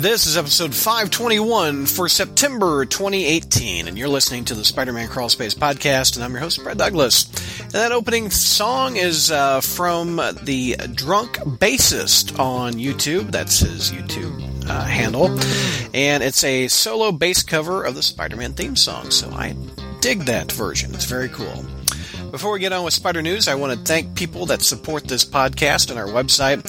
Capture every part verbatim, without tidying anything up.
This is episode five twenty-one for September twenty eighteen, and you're listening to the Spider-Man Crawlspace podcast, and I'm your host, Brad Douglas. And that opening song is uh, from the Drunk Bassist on YouTube. That's his YouTube uh, handle. And it's a solo bass cover of the Spider-Man theme song, so I dig that version. It's very cool. Before we get on with Spider News, I want to thank people that support this podcast and our website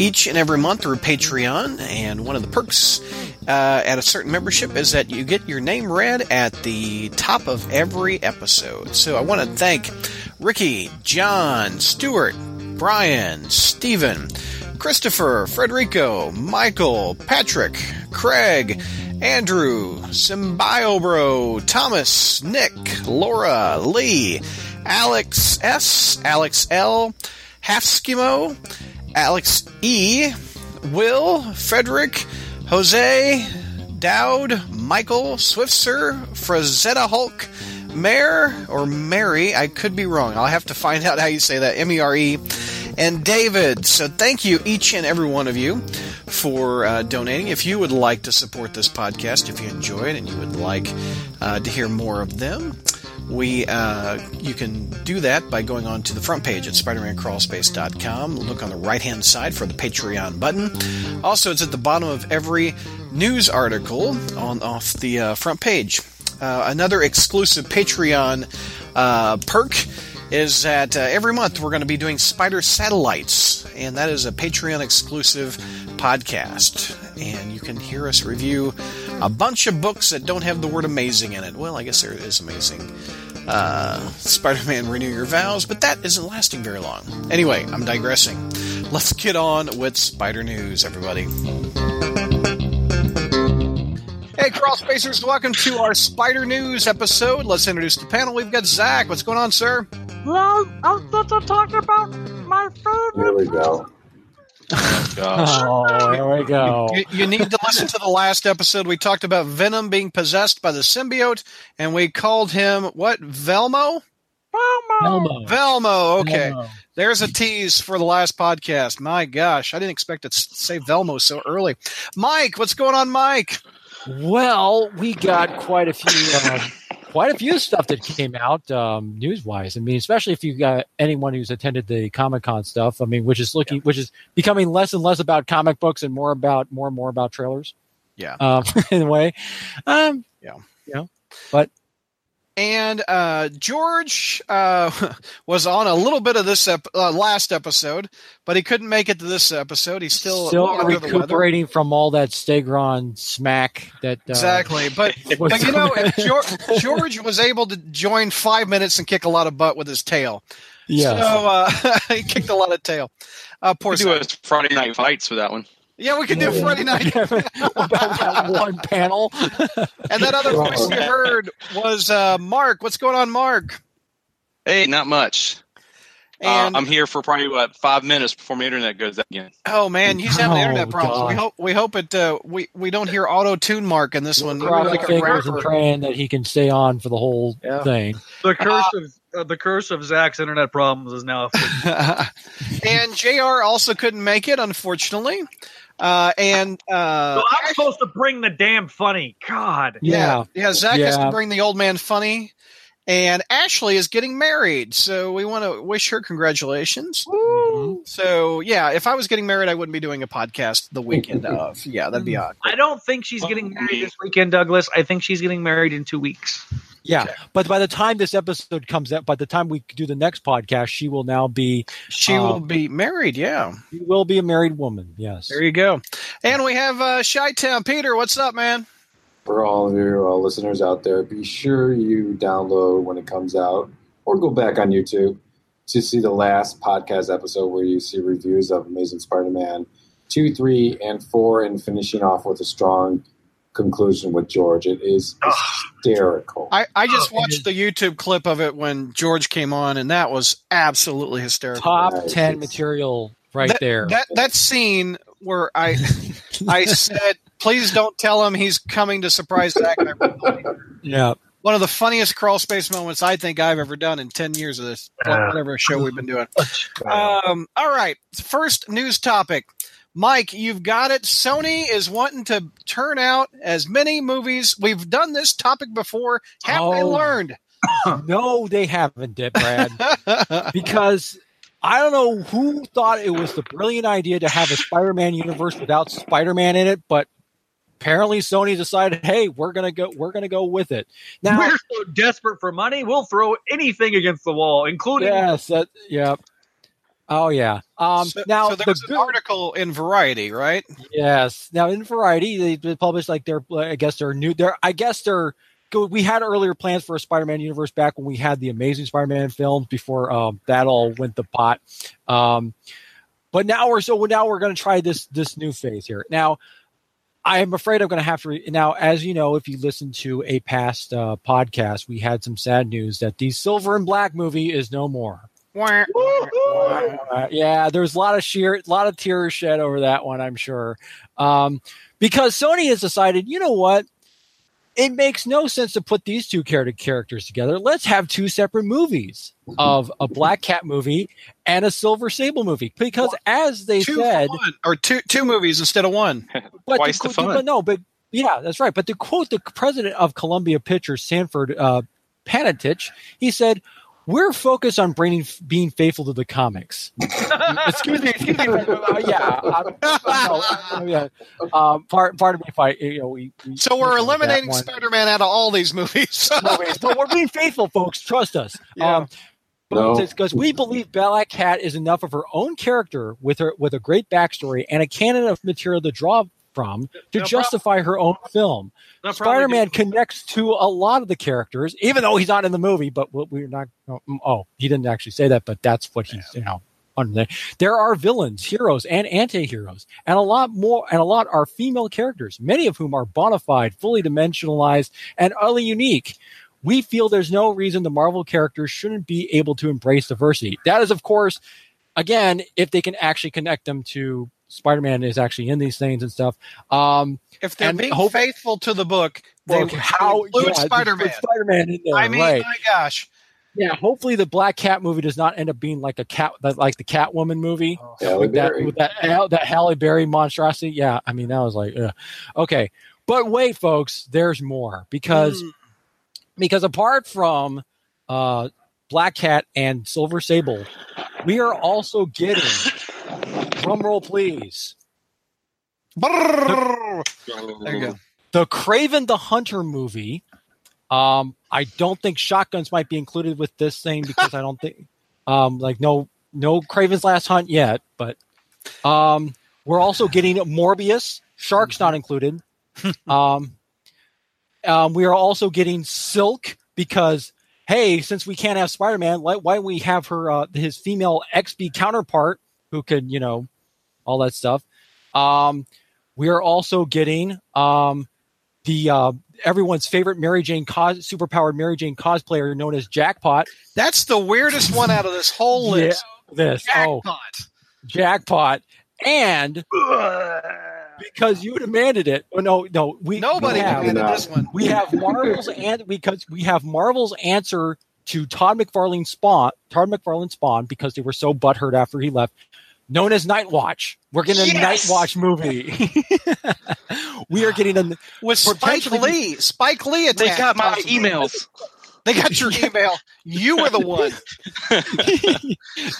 each and every month through Patreon. And one of the perks uh, at a certain membership is that you get your name read at the top of every episode. So I want to thank Ricky, John, Stuart, Brian, Stephen, Christopher, Frederico, Michael, Patrick, Craig, Andrew, Symbiobro, Thomas, Nick, Laura, Lee, Alex S, Alex L, Halfskimo, Alex E, Will, Frederick, Jose, Dowd, Michael, Swiftsir, Frazetta Hulk, Mare, or Mary, I could be wrong. I'll have to find out how you say that, M E R E, and David. So thank you, each and every one of you, for uh, donating. If you would like to support this podcast, if you enjoy it and you would like uh, to hear more of them, We, uh, you can do that by going on to the front page at spider man crawlspace dot com. Look on the right-hand side for the Patreon button. Also, it's at the bottom of every news article on off the uh, front page. Uh, another exclusive Patreon uh, perk is that uh, every month we're going to be doing Spider Satellites, and that is a Patreon-exclusive podcast. And you can hear us review a bunch of books that don't have the word amazing in it. Well, I guess there is amazing. Uh, Spider-Man Renew Your Vows, but that isn't lasting very long. Anyway, I'm digressing. Let's get on with Spider News, everybody. Hey, Crawlspacers, welcome to our Spider News episode. Let's introduce the panel. We've got Zach. What's going on, sir? Well, I'm just talking about my favorite. There we go. Oh, gosh. Oh, there we go. You, you need to listen to the last episode. We talked about Venom being possessed by the symbiote, and we called him, what, Velmo? Velmo. Velmo, Velmo. Okay. Velmo. There's a tease for the last podcast. My gosh, I didn't expect it to say Velmo so early. Mike, what's going on, Mike? Well, we got quite a few... Uh, Quite a few stuff that came out um, news-wise. I mean, especially if you got anyone who's attended the Comic-Con stuff. I mean, which is looking, yeah. which is becoming less and less about comic books and more about more and more about trailers. Yeah, uh, in a way. Um, yeah, you know, but and uh, George uh, was on a little bit of this ep- uh, last episode, but he couldn't make it to this episode. He's still still recuperating from all that Stegron smack. That uh, exactly, but, but you know, if George, George was able to join five minutes and kick a lot of butt with his tail. Yeah, so uh, he kicked a lot of tail. Uh, poor. We could do a Friday Night Fights for that one. Yeah, we could do yeah. Friday night about that one panel. And that other voice we heard was uh, Mark. What's going on, Mark? Hey, not much. And, uh, I'm here for probably what, five minutes before my internet goes out again. Oh man, he's having oh, internet problems. God. We hope we hope it. Uh, we we don't hear auto tune Mark in this one. We're like praying that he can stay on for the whole yeah. thing. The curse uh, of. Uh, the curse of Zach's internet problems is now. And J R also couldn't make it, unfortunately. Uh, and uh, so I'm supposed to bring the damn funny. God. Yeah. Yeah. yeah Zach yeah. has to bring the old man funny. And Ashley is getting married, so we want to wish her congratulations. Mm-hmm. So, yeah, if I was getting married, I wouldn't be doing a podcast the weekend of. Yeah, that'd be odd. I don't think she's getting married this weekend, Douglas. I think she's getting married in two weeks. Yeah, okay. But by the time this episode comes out, by the time we do the next podcast, she will now be... She um, will be married, yeah. She will be a married woman, yes. There you go. And we have uh, Shy Town. Peter, what's up, man? For all of your uh, listeners out there, be sure you download when it comes out or go back on YouTube to see the last podcast episode where you see reviews of Amazing Spider-Man two, three, and four and finishing off with a strong conclusion with George. It is hysterical. I, I just watched the YouTube clip of it when George came on, and that was absolutely hysterical. Top ten material right that, there. That, that scene where I, I said... Please don't tell him he's coming to surprise Zach. Yeah. One of the funniest crawl space moments I think I've ever done in ten years of this, whatever show we've been doing. Um, all right. First news topic. Mike, you've got it. Sony is wanting to turn out as many movies. We've done this topic before. Have oh. they learned? No, they haven't, Brad. Because I don't know who thought it was the brilliant idea to have a Spider-Man universe without Spider-Man in it, but apparently Sony decided, hey, we're gonna go, we're gonna go with it. Now we're so desperate for money, we'll throw anything against the wall, including yes, that, yeah. Oh yeah. Um, so, now so there was the, an article in Variety, right? Yes. Now in Variety, they, they published like their, I guess their new, their, I guess their. We had earlier plans for a Spider-Man universe back when we had the Amazing Spider-Man films before um, that all went the pot. Um, but now we're so now we're going to try this this new phase here. Now, I am afraid I'm going to have to. Re- now, as you know, if you listen to a past uh, podcast, we had some sad news that the Silver and Black movie is no more. Uh, yeah, there's a lot of sheer, a lot of tears shed over that one, I'm sure, um, because Sony has decided, you know what? It makes no sense to put these two characters together. Let's have two separate movies of a Black Cat movie and a Silver Sable movie, because as they two said, one, or two two movies instead of one. But Twice to, the fun. To, no, but yeah, that's right. But to quote the president of Columbia Pictures, Sanford uh, Panitich, he said, "We're focused on bringing, being faithful to the comics." excuse me, excuse me. Uh, yeah, I'm, I'm, no, I'm, um, part part of me. If I, you know, we, we, so we're eliminating Spider-Man out of all these movies. no, but we're being faithful, folks. Trust us. Yeah. Um, because no. we believe Black Cat is enough of her own character with her with a great backstory and a canon of material to draw from to no justify problem. her own film. No Spider-Man connects to a lot of the characters, even though he's not in the movie, but we're not, oh, oh he didn't actually say that, but that's what he's, yeah. you know, under there. There are villains, heroes, and anti-heroes, and a lot more, and a lot are female characters, many of whom are bona fide, fully dimensionalized, and utterly unique. We feel there's no reason the Marvel characters shouldn't be able to embrace diversity. That is, of course, again, if they can actually connect them to Spider-Man is actually in these things and stuff. Um, if they're being hope, faithful to the book, they would how, include yeah, Spider-Man. Spider-Man in there, I mean, right. my gosh. Yeah, hopefully the Black Cat movie does not end up being like a cat, like the Catwoman movie. Oh, yeah, with that, with that, that Halle Berry monstrosity. Yeah, I mean, that was like, ugh. Okay. But wait, folks, there's more. Because, mm. because apart from uh, Black Cat and Silver Sable, we are also getting... Drum roll, please. Brrr. There you go. The Kraven the Hunter movie. Um, I don't think shotguns might be included with this thing because I don't think, um, like no, no Kraven's Last Hunt yet. But um, we're also getting Morbius. Shark's not included. um, um, we are also getting Silk because hey, since we can't have Spider-Man, why don't we have her uh, his female X B counterpart? Who could, you know, all that stuff. Um, we are also getting um, the uh, everyone's favorite Mary Jane cos- superpowered Mary Jane cosplayer known as Jackpot. That's the weirdest one out of this whole list. Yeah, this Jackpot. Oh, Jackpot. And because you demanded it. Oh, no, no, we nobody we have, demanded this one. We have Marvel's and because we have Marvel's answer to Todd McFarlane's Spawn, Todd McFarlane's Spawn, because they were so butthurt after he left, known as Nightwatch. We're getting a yes! Nightwatch movie. we are getting a with Spike Lee. Spike Lee attacked. They got my emails. They got your email. You were the one.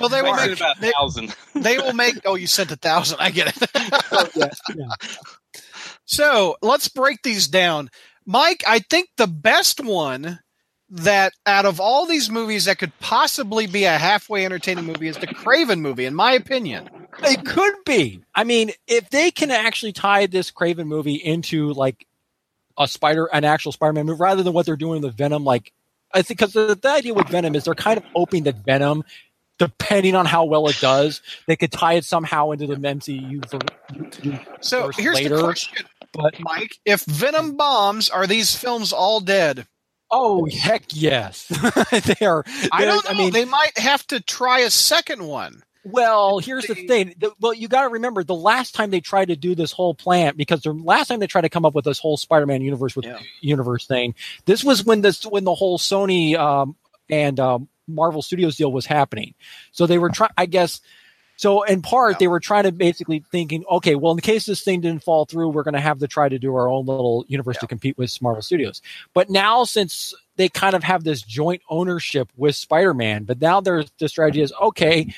well, they will make about they, thousand. they will make. Oh, you sent a thousand. I get it. oh, yeah, yeah. So let's break these down, Mike. I think the best one. That out of all these movies that could possibly be a halfway entertaining movie is the Kraven movie, in my opinion. It could be. I mean, if they can actually tie this Kraven movie into like a spider, an actual Spider-Man movie, rather than what they're doing with Venom, like I think because the, the idea with Venom is they're kind of hoping that Venom, depending on how well it does, they could tie it somehow into the M C U. For, so here's later. the question, but, Mike: if Venom bombs, are these films all dead? Oh heck yes! they are. I don't know. I mean, they might have to try a second one. Well, here's the thing. The, well, you got to remember the last time they tried to do this whole plan because the last time they tried to come up with this whole Spider-Man universe with yeah. universe thing. This was when this when the whole Sony um, and um, Marvel Studios deal was happening. So they were trying. I guess So in part, yeah. they were trying to basically thinking, okay, well, in the case this thing didn't fall through, we're going to have to try to do our own little universe yeah. to compete with Marvel Studios. But now, since they kind of have this joint ownership with Spider-Man, but now their the strategy is, okay,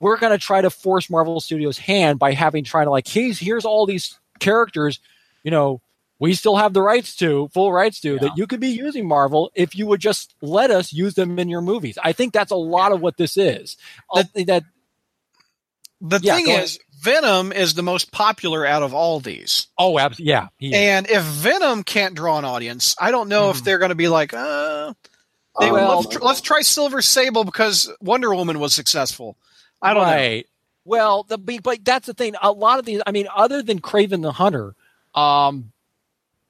we're going to try to force Marvel Studios' hand by having trying to like, here's, here's all these characters, you know, we still have the rights to, full rights to, yeah. that you could be using Marvel if you would just let us use them in your movies. I think that's a lot of what this is. The, that, the yeah, thing is, ahead. Venom is the most popular out of all these. Oh, absolutely. Yeah. And if Venom can't draw an audience, I don't know mm-hmm. if they're going to be like, uh, they, well, let's, tr- let's try Silver Sable because Wonder Woman was successful. I don't right. know. Well, the, but that's the thing. A lot of these, I mean, other than Kraven the Hunter, um,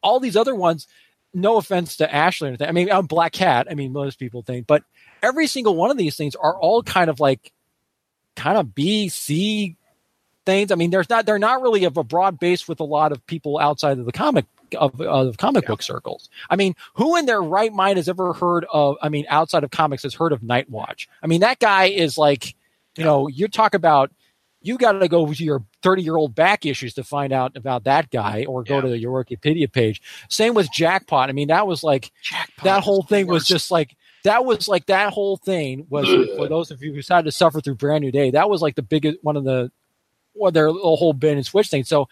all these other ones, no offense to Ashley or anything. I mean, I'm Black Cat. I mean, most people think, but every single one of these things are all kind of like, kind of B, C things. I mean, there's not, they're not really of a broad base with a lot of people outside of the comic of, of comic yeah. book circles. I mean, who in their right mind has ever heard of, I mean, outside of comics has heard of Nightwatch. I mean, that guy is like, you know, you talk about, you got to go to your thirty-year-old back issues to find out about that guy or go yeah. to your Wikipedia page. Same with Jackpot. I mean, that was like, Jackpot that whole thing was just like, that was like, that whole thing was, for those of you who decided to suffer through Brand New Day, that was like the biggest, one of the, well, their whole bin and switch thing. So,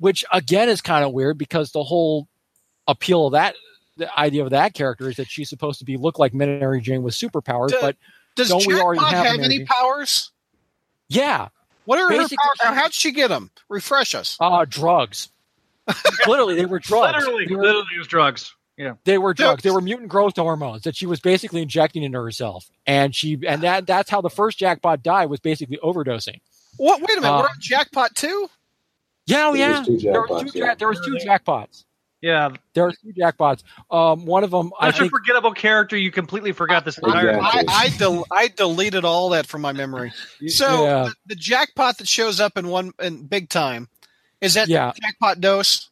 which again is kind of weird because the whole appeal of that, the idea of that character is that she's supposed to be, look like Mary Jane with superpowers, Duh. but... Does Don't Jackpot have, have any powers? Yeah. What are Basically, her powers? How did she get them? Refresh us. Uh, drugs. Literally, they were drugs. Literally, they were, literally it was drugs. Yeah, they were drugs. They were mutant growth hormones that she was basically injecting into herself, and she and that that's how the first Jackpot died, was basically overdosing. What? Wait a minute. Uh, we're on Jackpot two. Yeah, oh, yeah. There, there was two. Yeah. There was two Jackpots. Yeah, there are two Jackpots. Um, one of them, That's I think, a forgettable character. You completely forgot this. Exactly. I, I, del- I deleted all that from my memory. So yeah. the, the Jackpot that shows up in one in big time is that yeah. the Jackpot dose.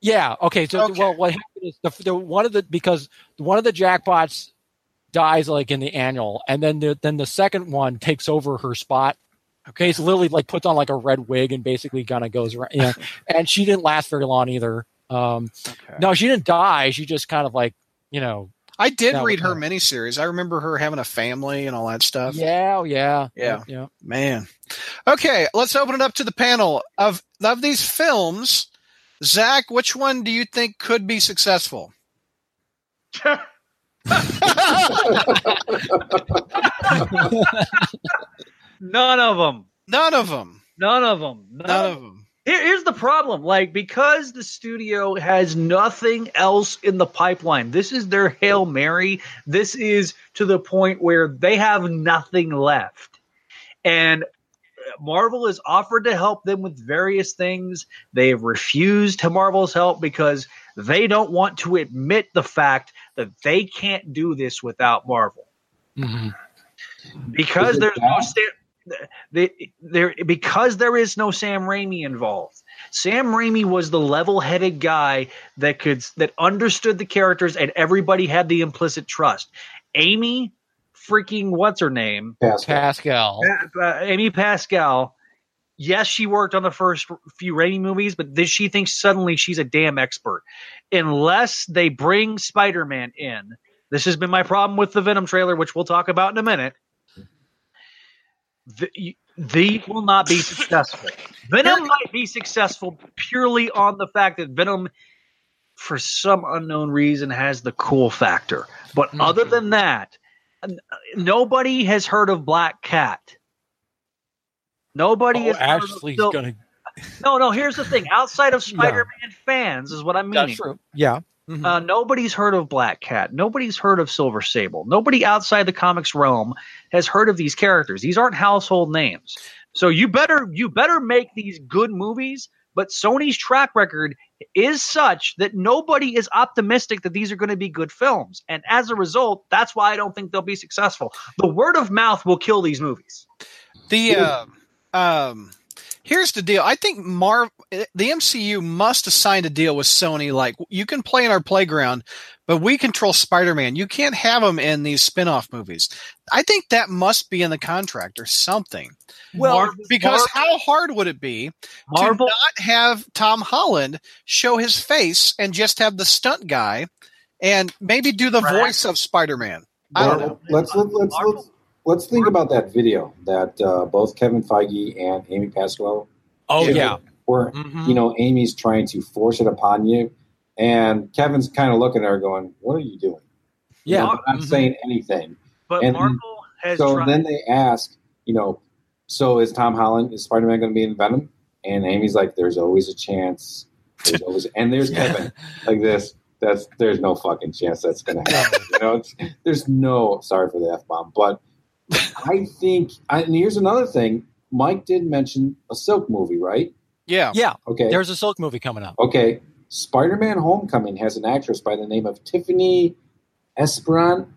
Yeah. Okay. So okay. well, what happened is the, the one of the because one of the Jackpots dies like in the annual, and then the, then the second one takes over her spot. Okay, so Lily like puts on like a red wig and basically kind of goes around. You know, and she didn't last very long either. Um, okay. No, she didn't die. She just kind of like, you know. I did read her miniseries. I remember her having a family and all that stuff. Yeah, yeah, yeah, yeah. Man. Okay, let's open it up to the panel. Of of these films, Zach, which one do you think could be successful? None of them. None of them. None of them. None, None of them. Here's the problem, like, because the studio has nothing else in the pipeline, this is their Hail Mary. This is to the point where they have nothing left. And Marvel has offered to help them with various things. They have refused to Marvel's help because they don't want to admit the fact that they can't do this without Marvel. Mm-hmm. Because there's bad? no sta- They, there because there is no Sam Raimi involved. Sam Raimi was the level-headed guy that could that understood the characters, and everybody had the implicit trust. Amy freaking what's her name? Pascal. Uh, uh, Amy Pascal. Yes, she worked on the first few Raimi movies, but then she thinks suddenly she's a damn expert. Unless they bring Spider-Man in. This has been my problem with the Venom trailer, which we'll talk about in a minute. The, they will not be successful. Venom might be successful purely on the fact that Venom, for some unknown reason, has the cool factor. But mm-hmm. other than that, nobody has heard of Black Cat. Nobody oh, has Ashley's heard of Silk. Gonna... No, no, here's the thing. Outside of Spider-Man no. fans is what I mean. That's true. Yeah. Mm-hmm. Uh, nobody's heard of Black Cat. Nobody's heard of Silver Sable. Nobody outside the comics realm has heard of these characters. These aren't household names. So you better you better make these good movies, but Sony's track record is such that nobody is optimistic that these are going to be good films. And as a result, that's why I don't think they'll be successful. The word of mouth will kill these movies. The uh, um, here's the deal. I think Marvel the M C U must have signed a deal with Sony. Like, you can play in our playground, but we control Spider-Man. You can't have him in these spin-off movies. I think that must be in the contract or something. Well, Marvel, because Marvel, how hard would it be Marvel, to not have Tom Holland show his face and just have the stunt guy and maybe do the Brad, voice of Spider-Man? I don't know. Let's, let's, let's, let's, let's think about that video that uh, both Kevin Feige and Amy Pascal. Oh, did, yeah. Where, mm-hmm. you know, Amy's trying to force it upon you. And Kevin's kind of looking at her going, what are you doing? Yeah. You know, I'm not mm-hmm. saying anything. But and Marvel has So tried. Then they ask, you know, so is Tom Holland, is Spider-Man going to be in Venom? And Amy's like, there's always a chance. There's always, and there's yeah. Kevin like this. That's There's no fucking chance that's going to happen. You know, it's, there's no, sorry for the F-bomb. But I think, I, and here's another thing. Mike did mention a Silk movie, right? Yeah. Yeah. Okay. There's a Silk movie coming up. Okay. Spider-Man Homecoming has an actress by the name of Tiffany Esperon.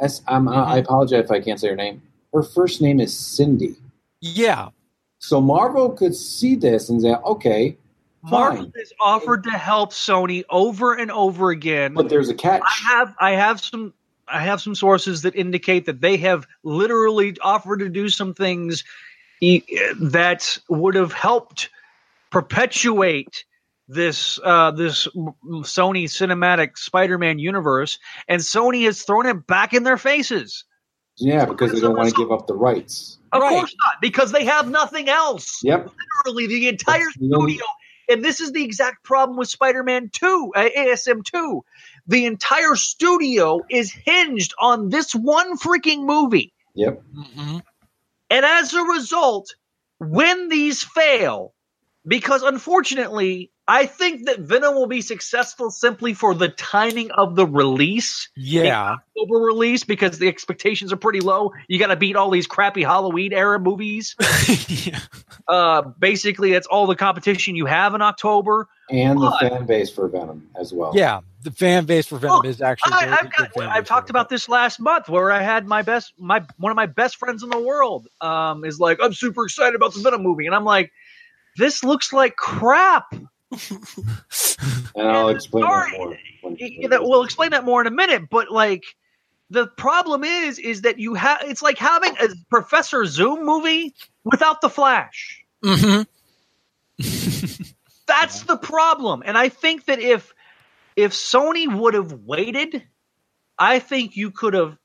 Es- I'm, mm-hmm. I apologize if I can't say her name. Her first name is Cindy. Yeah. So Marvel could see this and say, okay, Marvel fine. Has offered to help Sony over and over again. But there's a catch. I have, I have some... I have some sources that indicate that they have literally offered to do some things that would have helped perpetuate this uh, this Sony cinematic Spider-Man universe, and Sony has thrown it back in their faces. Yeah, because they don't want to give up the rights. Of right. course not, because they have nothing else. Yep. Literally, the entire studio. And this is the exact problem with Spider-Man two, uh, A S M two. The entire studio is hinged on this one freaking movie. Yep. Mm-hmm. And as a result, when these fail, because unfortunately, I think that Venom will be successful simply for the timing of the release. Yeah. The October release, because the expectations are pretty low. You got to beat all these crappy Halloween era movies. yeah. Uh, basically, that's all the competition you have in October. And but, the fan base for Venom as well. Yeah. The fan base for Venom look, is actually. I, I've, got, I've talked about this last month where I had my best, my one of my best friends in the world um, is like, I'm super excited about the Venom movie. And I'm like, this looks like crap. and I'll and explain story, that more. When, when that, we'll explain that more in a minute. But like, the problem is, is that you have it's like having a Professor Zoom movie without the Flash. Mm-hmm. That's yeah. the problem. And I think that if if Sony would have waited, I think you could have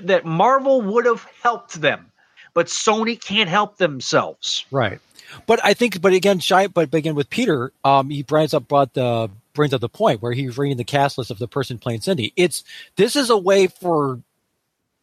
that Marvel would have helped them. But Sony can't help themselves, right? But I think, but again, shy, but again with Peter, um, he brings up brought the brings up the point where he's reading the cast list of the person playing Cindy. It's this is a way for,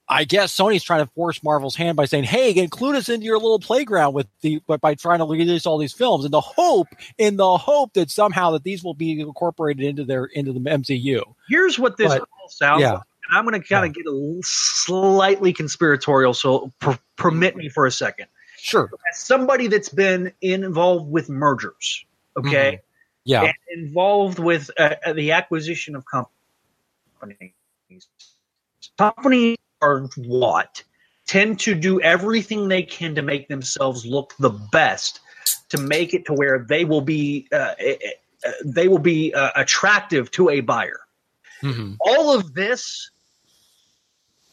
I guess, Sony's trying to force Marvel's hand by saying, "Hey, include us into your little playground with the," but by trying to release all these films in the hope, in the hope that somehow that these will be incorporated into their into the M C U. Here's what this but, all sounds yeah. like, and I'm going to kind of yeah. get a slightly conspiratorial. So per- permit me for a second. Sure. As somebody that's been involved with mergers, okay? Mm-hmm. Yeah. And involved with uh, the acquisition of companies. Companies are what? Tend to do everything they can to make themselves look the best, to make it to where they will be uh, they will be uh, attractive to a buyer. Mm-hmm. All of this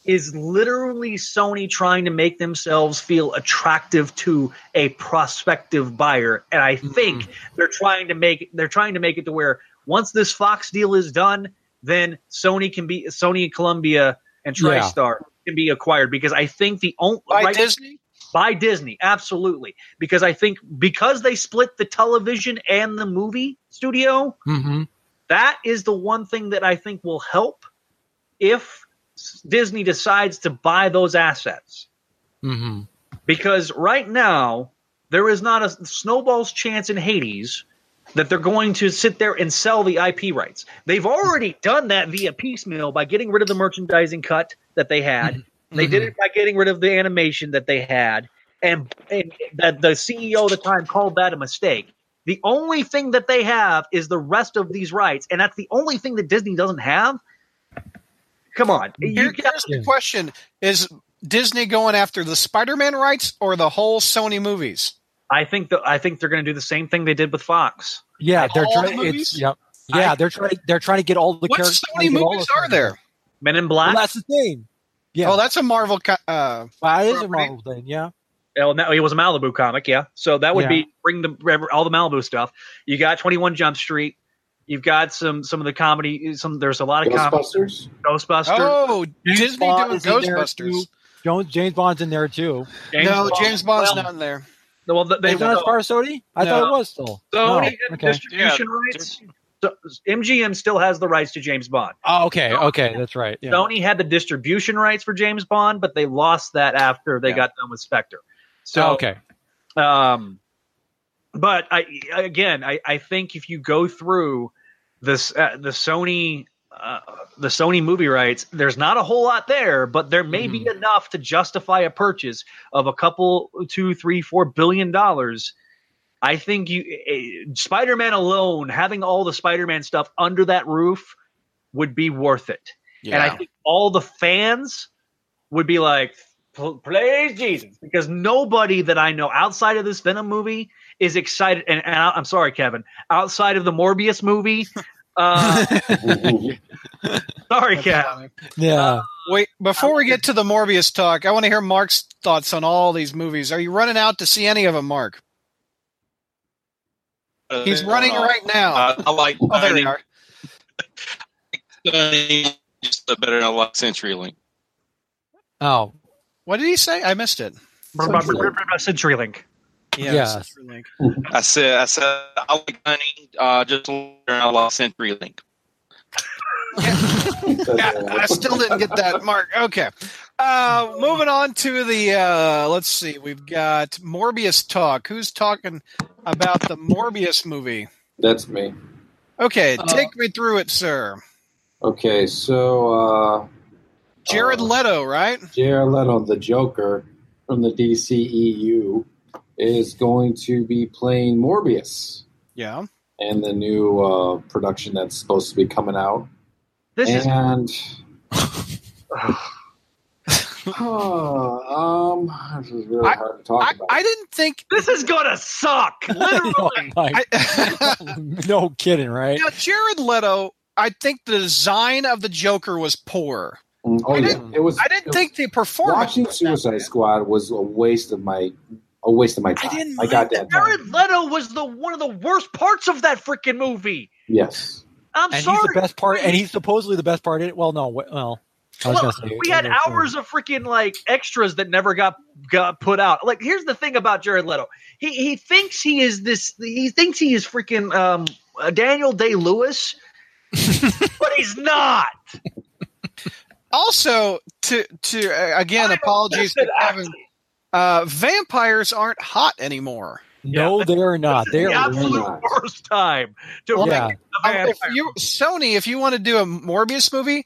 is literally Sony trying to make themselves feel attractive to a prospective buyer, and I think mm-hmm. they're trying to make they're trying to make it to where once this Fox deal is done, then Sony can be Sony and Columbia and TriStar yeah. can be acquired, because I think the only by right, Disney by Disney absolutely because I think because they split the television and the movie studio, mm-hmm. that is the one thing that I think will help if Disney decides to buy those assets, mm-hmm. because right now there is not a snowball's chance in Hades that they're going to sit there and sell the I P rights. They've already done that via piecemeal by getting rid of the merchandising cut that they had. Mm-hmm. They did it by getting rid of the animation that they had, and, and that the C E O at the time called that a mistake. The only thing that they have is the rest of these rights, and that's the only thing that Disney doesn't have. Come on. Here's the question. Is Disney going after the Spider-Man rights or the whole Sony movies? I think that I think they're going to do the same thing they did with Fox. Yeah, they're trying. The it's, yep. Yeah, I, they're trying. They're trying to get all the what characters. What Sony movies are there? Men in Black. Well, that's the thing. Yeah. Oh, that's a Marvel. Co- uh, well, it is a Marvel thing. Yeah. Well, no, it was a Malibu comic. Yeah. So that would yeah. be bring the all the Malibu stuff. You got twenty-one Jump Street. You've got some some of the comedy. Some there's a lot of Ghostbusters. Comedy. Ghostbusters. Oh, James Disney Bond doing Ghostbusters. Jones, James Bond's in there too. James no, Bond. James Bond's well, not in there. Well, they, they, they not as far as Sony? I no. thought it was still. Sony no. okay. distribution yeah. rights. So M G M still has the rights to James Bond. Oh, okay, okay, that's right. Yeah. Sony had the distribution rights for James Bond, but they lost that after they yeah. got done with Spectre. So oh, okay, um, but I again, I, I think if you go through this, uh, the Sony. Uh, the Sony movie rights, there's not a whole lot there, but there may mm. be enough to justify a purchase of a couple, two, three, four billion dollars. I think you, uh, Spider-Man alone, having all the Spider-Man stuff under that roof would be worth it. Yeah. And I think all the fans would be like, praise Jesus, because nobody that I know outside of this Venom movie is excited. And, and I, I'm sorry, Kevin, outside of the Morbius movie, Uh, sorry, Cat. Yeah. Wait, before we get to the Morbius talk, I want to hear Mark's thoughts on all these movies. Are you running out to see any of them, Mark? Uh, He's running uh, right now. Uh, I like. Oh, there they are. Just better than I like CenturyLink. Oh, what did he say? I missed it. CenturyLink. Yeah, yeah. Link. I said, I said, I like money. Uh, just I lost CenturyLink. yeah, I still didn't get that, Mark. Okay, uh, moving on to the. Uh, let's see, we've got Morbius talk. Who's talking about the Morbius movie? That's me. Okay, uh, take me through it, sir. Okay, so uh, Jared uh, Leto, right? Jared Leto, the Joker from the D C E U. Is going to be playing Morbius. Yeah. And the new uh, production that's supposed to be coming out. This and, is... oh, um, this is really I, hard to talk I, about. I didn't think... This is going to suck! Literally! oh, I, no kidding, right? Now, Jared Leto, I think the design of the Joker was poor. Mm, oh, I yeah. didn't, it was, I didn't it think was, the performance... Watching Suicide bad. Squad was a waste of my... A waste of my time. I didn't. I got that. Jared Leto was the one of the worst parts of that freaking movie. Yes, I'm and sorry. He's the best part, and he's supposedly the best part in it. Well, no, well, I was well say, we had hours of freaking like extras that never got got put out. Like, here's the thing about Jared Leto. He he thinks he is this. He thinks he is freaking um, Daniel Day-Lewis, but he's not. Also, to to uh, again, apologies to Kevin. Uh, vampires aren't hot anymore. No, yeah, they are not. They are the absolute not. worst time to well, yeah. make a vampire. If you, Sony, if you want to do a Morbius movie,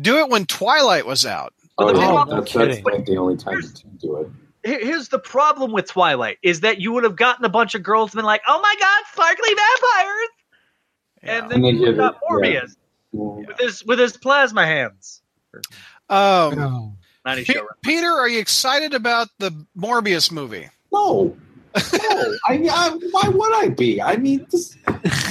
do it when Twilight was out. Oh, the yeah. that's, that's like the only time to do it. Here's the problem with Twilight is that you would have gotten a bunch of girls and been like, "Oh my God, sparkly vampires!" Yeah. And then and you got Morbius yeah. with his with his plasma hands. Um. Oh. Pe- Peter, are you excited about the Morbius movie? No, no. I, I, why would I be? I mean, this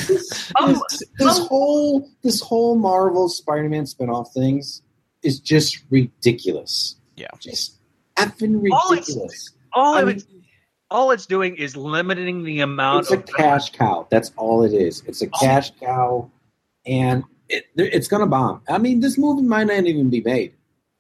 this, um, this, this um, whole this whole Marvel Spider-Man spinoff things is just ridiculous. Yeah, just effing ridiculous. All it's, all, I mean, it's, all it's doing is limiting the amount. It's of a cash cow. That's all it is. It's a cash oh. cow, and it, it's gonna bomb. I mean, this movie might not even be made.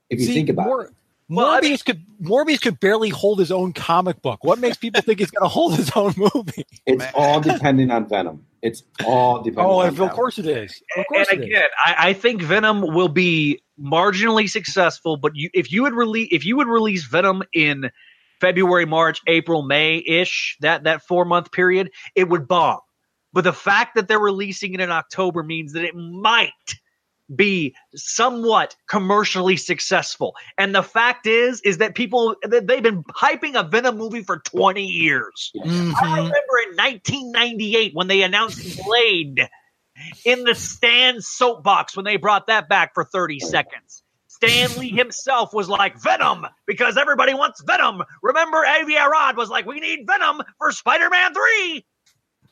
If you See, think about Mor- it. Well, Morbius, I mean, could, Morbius could barely hold his own comic book. What makes people think he's going to hold his own movie? It's Man. all dependent on Venom. It's all dependent oh, on Venom. Oh, of course it is. Of course and it again, is. I, I think Venom will be marginally successful, but you, if, you would rele- if you would release Venom in February, March, April, May-ish, that, that four-month period, it would bomb. But the fact that they're releasing it in October means that it might be somewhat commercially successful. And the fact is, is that people, they've been hyping a Venom movie for twenty years. Mm-hmm. I remember in nineteen ninety-eight when they announced Blade in the Stan soapbox when they brought that back for thirty seconds. Stan Lee himself was like, Venom, because everybody wants Venom. Remember, A V R Rod was like, we need Venom for Spider-Man three.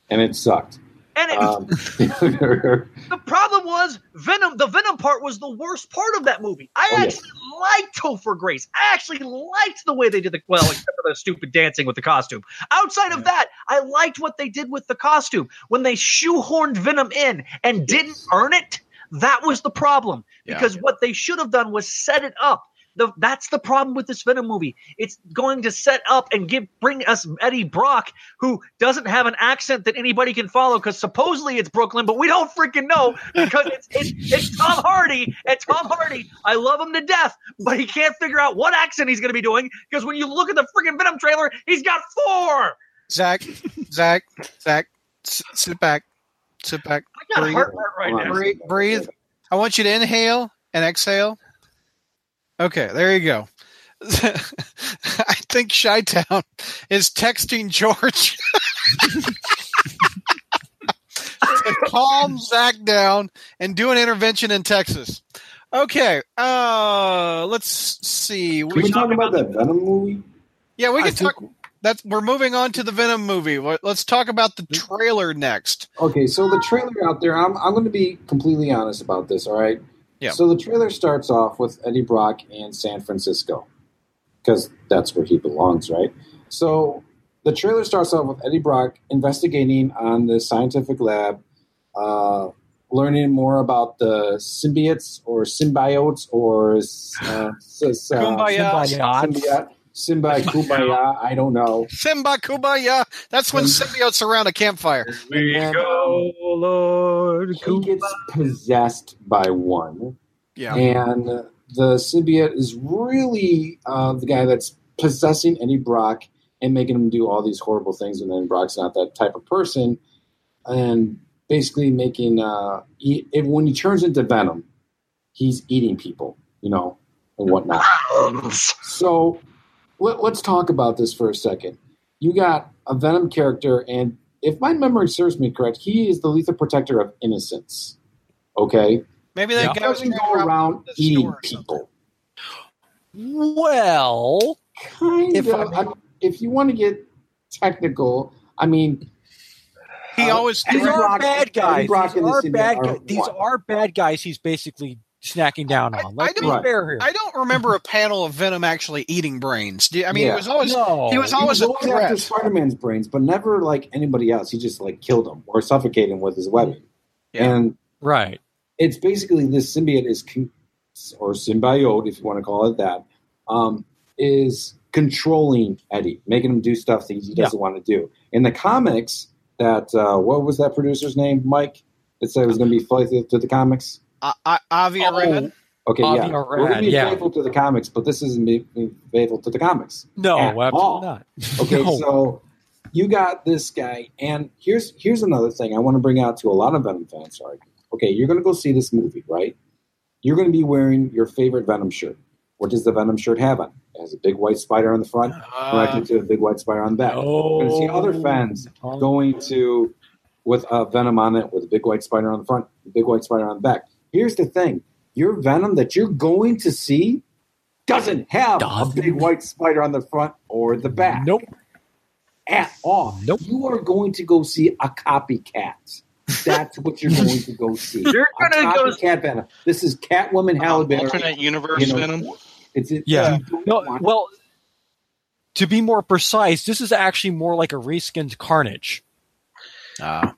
And it sucked. And it, um, the problem was Venom. The Venom part was the worst part of that movie. I oh, actually yes. liked Topher Grace. I actually liked the way they did the well, except for the stupid dancing with the costume. Outside yeah. of that, I liked what they did with the costume when they shoehorned Venom in and didn't yes. earn it. That was the problem because yeah. what they should have done was set it up. The, that's the problem with this Venom movie. It's going to set up and give bring us Eddie Brock, who doesn't have an accent that anybody can follow because supposedly it's Brooklyn, but we don't freaking know because it's, it's, it's Tom Hardy. And Tom Hardy, I love him to death, but he can't figure out what accent he's going to be doing because when you look at the freaking Venom trailer, he's got four. Zach, Zach, Zach, s- sit back. Sit back. I got breathe. Heart right now. Breathe, breathe. I want you to inhale and exhale. Okay, there you go. I think Shy Town is texting George to calm Zach down and do an intervention in Texas. Okay, uh, let's see. Can we, we talk about, about that Venom movie? Yeah, we can I talk. Think... That's we're moving on to the Venom movie. Let's talk about the trailer next. Okay, so the trailer out there. I'm I'm going to be completely honest about this. All right. Yeah. So the trailer starts off with Eddie Brock in San Francisco because that's where he belongs, right? So the trailer starts off with Eddie Brock investigating on the scientific lab, uh, learning more about the symbiotes or symbiotes or uh, s- uh, symbiote. Simba Kubaya, I don't know. Simba Kubaya. That's when symbiotes around a campfire. We and, go, Lord. He gets possessed by one. Yeah. And the symbiote is really uh, the guy that's possessing Eddie Brock and making him do all these horrible things. And then Brock's not that type of person. And basically making uh, he, it, when he turns into Venom, he's eating people, you know, and whatnot. So. Let, let's talk about this for a second. You got a Venom character, and if my memory serves me correct, he is the lethal protector of innocence. Okay? Maybe that yeah. guy doesn't go around eating people. Well, kind if of. I mean, I, if you want to get technical, I mean, he uh, always these are Brock, bad guys. These are bad guys. These are bad guys. He's basically. Snacking down on. Let's I, I don't, be fair here. I don't remember a panel of Venom actually eating brains. I mean, yeah. it was always no. he was always, he was always a threat. After Spider-Man's brains, but never like anybody else. He just like killed him or suffocated him with his weapon. Yeah. And right, it's basically this symbiote is con- or symbiote, if you want to call it that, um, is controlling Eddie, making him do stuff that he doesn't yeah. want to do. In the comics, that uh, what was that producer's name, Mike? That said it was going to be faithful to the comics. I, I, Avi Arad. Oh, okay, Avi yeah. Arad, we're going to be yeah. faithful to the comics, but this isn't being faithful to the comics. No, absolutely all. Not. Okay, no. So you got this guy, and here's here's another thing I want to bring out to a lot of Venom fans. Sorry. Okay, you're going to go see this movie, right? You're going to be wearing your favorite Venom shirt. What does the Venom shirt have on? It has a big white spider on the front, uh, connected to a big white spider on the back. No. You're going to see other fans going to with a Venom on it, with a big white spider on the front, a big white spider on the back. Here's the thing. Your Venom that you're going to see doesn't have doesn't. a big white spider on the front or the back. Nope. At all. Nope. You are going to go see a copycat. That's what you're going to go see. You're going to go see Cat Venom. This is Catwoman Halle Berry. Uh, alternate universe you know, Venom. It's, it's, yeah. No, well, to be more precise, this is actually more like a reskinned Carnage. Ah. Uh.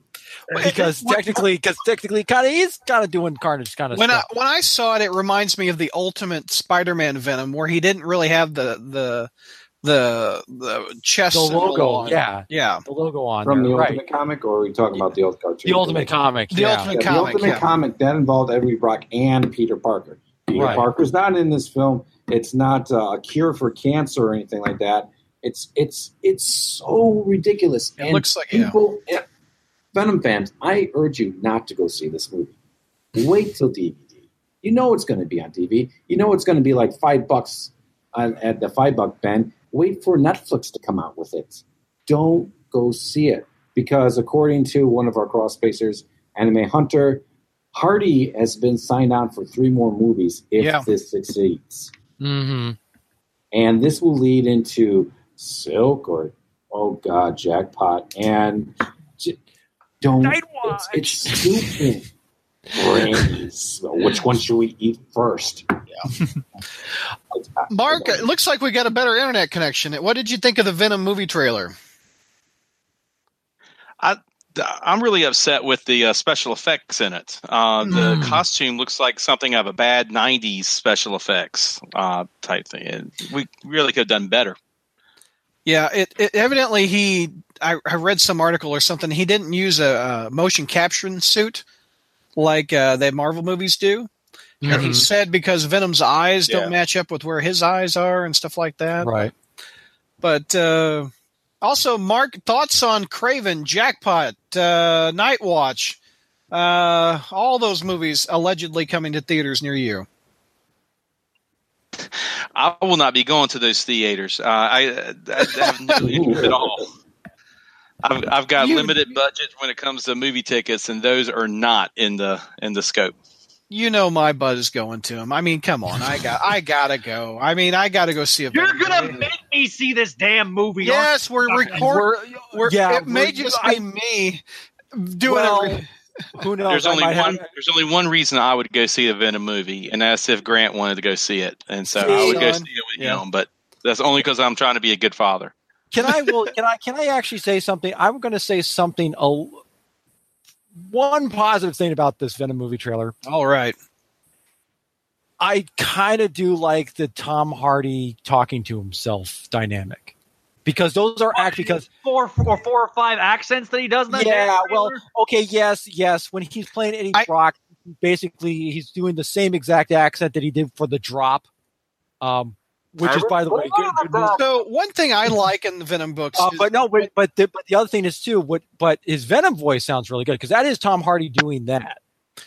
Because technically, because technically, kind of he's kind of doing Carnage kind of when stuff. I, when I saw it, it reminds me of the Ultimate Spider-Man Venom, where he didn't really have the the the, the chest the logo, on. yeah, yeah, the logo on from there, the right. Ultimate comic, or are we talking yeah. about the old cartoon? The Ultimate comic, the yeah. Ultimate yeah, comic, the Ultimate yeah. comic that involved Eddie Brock and Peter Parker. Peter right. Parker's not in this film. It's not uh, a cure for cancer or anything like that. It's it's it's so ridiculous. It and looks like people. Yeah. It, Venom fans, I urge you not to go see this movie. Wait till D V D. You know it's going to be on D V D. You know it's going to be like five bucks on, at the five buck bin. Wait for Netflix to come out with it. Don't go see it because according to one of our cross spacers, Anime Hunter, Hardy has been signed on for three more movies if yeah. this succeeds. Mm-hmm. And this will lead into Silk or, oh, God, Jackpot. And j- don't. Nightwatch. It's, it's stupid. Brains. Which one should we eat first? Yeah. Mark, it looks like we got a better internet connection. What did you think of the Venom movie trailer? I, I'm really upset with the uh, special effects in it. Uh, the mm. costume looks like something out of a bad nineties special effects uh, type thing. And we really could have done better. Yeah, it, it evidently he – I read some article or something. He didn't use a, a motion capturing suit like uh, the Marvel movies do. Mm-hmm. And he said because Venom's eyes yeah. don't match up with where his eyes are and stuff like that. Right. But uh, also, Mark, thoughts on Kraven, Jackpot, uh, Nightwatch, uh, all those movies allegedly coming to theaters near you? I will not be going to those theaters. Uh, I, I have no interest at all. I've, I've got you, limited budget when it comes to movie tickets, and those are not in the in the scope. You know my butt is going to him. I mean, come on. I got. I gotta go. I mean, I gotta go see a. You're gonna movie. make me see this damn movie. Yes, we're recording. Yeah, it may just be me doing well, it. Who knows? There's only one. Have... There's only one reason I would go see a Venom movie, and that's if Grant wanted to go see it, and so see, I would go son. see it with yeah. him. But that's only because I'm trying to be a good father. Can I? Well, can I? Can I actually say something? I'm going to say something. A, One positive thing about this Venom movie trailer. All right. I kind of do like the Tom Hardy talking to himself dynamic. Because those are actually because four, four, four or five accents that he does in that Yeah, well, okay, yes, yes. When he's playing Eddie Brock, I, basically he's doing the same exact accent that he did for The Drop. Um Which is, by the way, good, good so one thing I like in the Venom books. Uh, is but no, but but the, but the other thing is too. What but his Venom voice sounds really good because that is Tom Hardy doing that,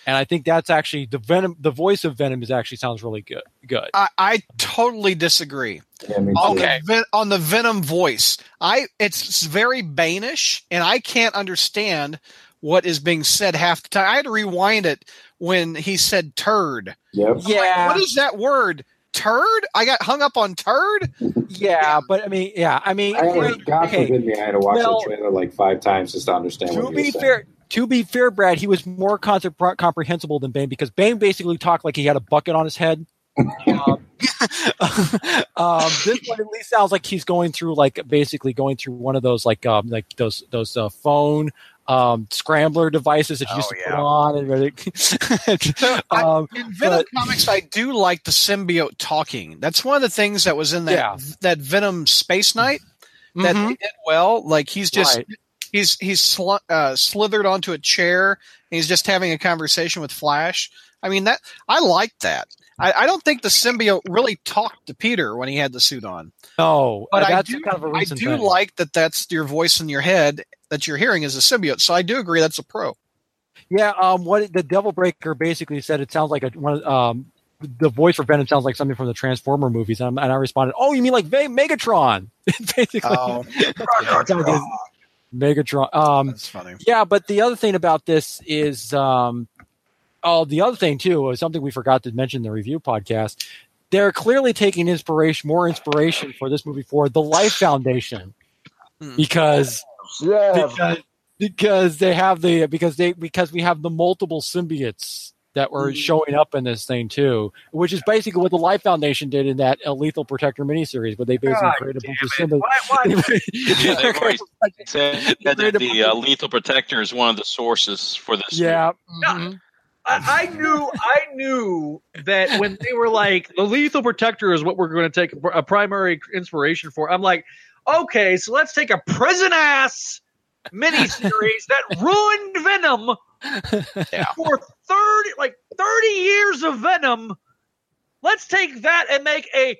and I think that's actually the Venom. The voice of Venom is actually sounds really good. Good. I, I totally disagree. Yeah, okay, Ven, on the Venom voice, I it's very Bane-ish, and I can't understand what is being said half the time. I had to rewind it when he said "turd." Yep. Yeah. Like, what is that word? Turd? I got hung up on turd? Yeah, but I mean, yeah, I mean, I mean God okay. forgive me, I had to watch well, the trailer like five times just to understand. To what be fair, saying. to be fair, Brad, he was more con- comprehensible than Bane because Bane basically talked like he had a bucket on his head. um, um, this one at least sounds like he's going through, like, basically going through one of those, like, um, like those those uh, phone. Um, scrambler devices that you oh, used to yeah. put on. And really, um, I, in Venom but, comics, I do like the symbiote talking. That's one of the things that was in that yeah. that Venom Space Knight that mm-hmm. he did well. Like he's just right. he's he's sl- uh, slithered onto a chair and he's just having a conversation with Flash. I mean that I like that. I, I don't think the symbiote really talked to Peter when he had the suit on. No, but that's I do, kind of a recent I do thing. like that. That's your voice in your head. That you're hearing is a symbiote, so I do agree that's a pro. Yeah, um, what the Devil Breaker basically said, it sounds like a one. Um, the voice for Venom sounds like something from the Transformer movies, and, and I responded, "Oh, you mean like Ve- Megatron?" basically, oh. Megatron. Megatron. Um, that's funny. Yeah, but the other thing about this is, um, oh, the other thing too is something we forgot to mention in the review podcast. They're clearly taking inspiration, more inspiration for this movie for the Life Foundation, because. Yeah, because, because they have the because they because we have the multiple symbiotes that were showing up in this thing too, which is basically what the Life Foundation did in that uh, Lethal Protector miniseries, where they basically God created a bunch of symbiotes. The uh, Lethal Protector is one of the sources for this. Yeah. Mm-hmm. I, I knew, I knew that when they were like, the Lethal Protector is what we're going to take a primary inspiration for. I'm like, okay, so let's take a prison ass miniseries that ruined Venom yeah. for thirty, like thirty years of Venom. Let's take that and make a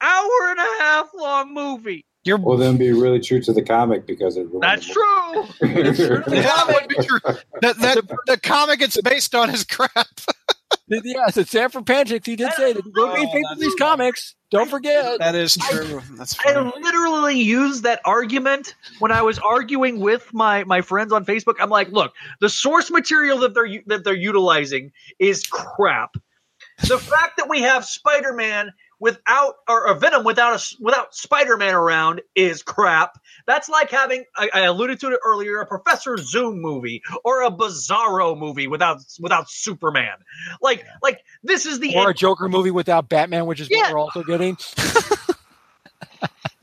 hour and a half long movie. You're... Well, then be really true to the comic because it. That's true. It's true. The comic would be true. That, that the comic it's based on is crap. Yes, it's Sanford Panitich. He did say that. Go read oh, these comics. Don't forget. That is true. I, That's I literally used that argument when I was arguing with my, my friends on Facebook. I'm like, look, the source material that they're that they're utilizing is crap. The fact that we have Spider-Man without or, or Venom without a, without Spider-Man around is crap. That's like having I, I alluded to it earlier, a Professor Zoom movie or a Bizarro movie without without Superman. Like yeah. like this is the or end. A Joker movie without Batman, which is yeah. what we're also getting.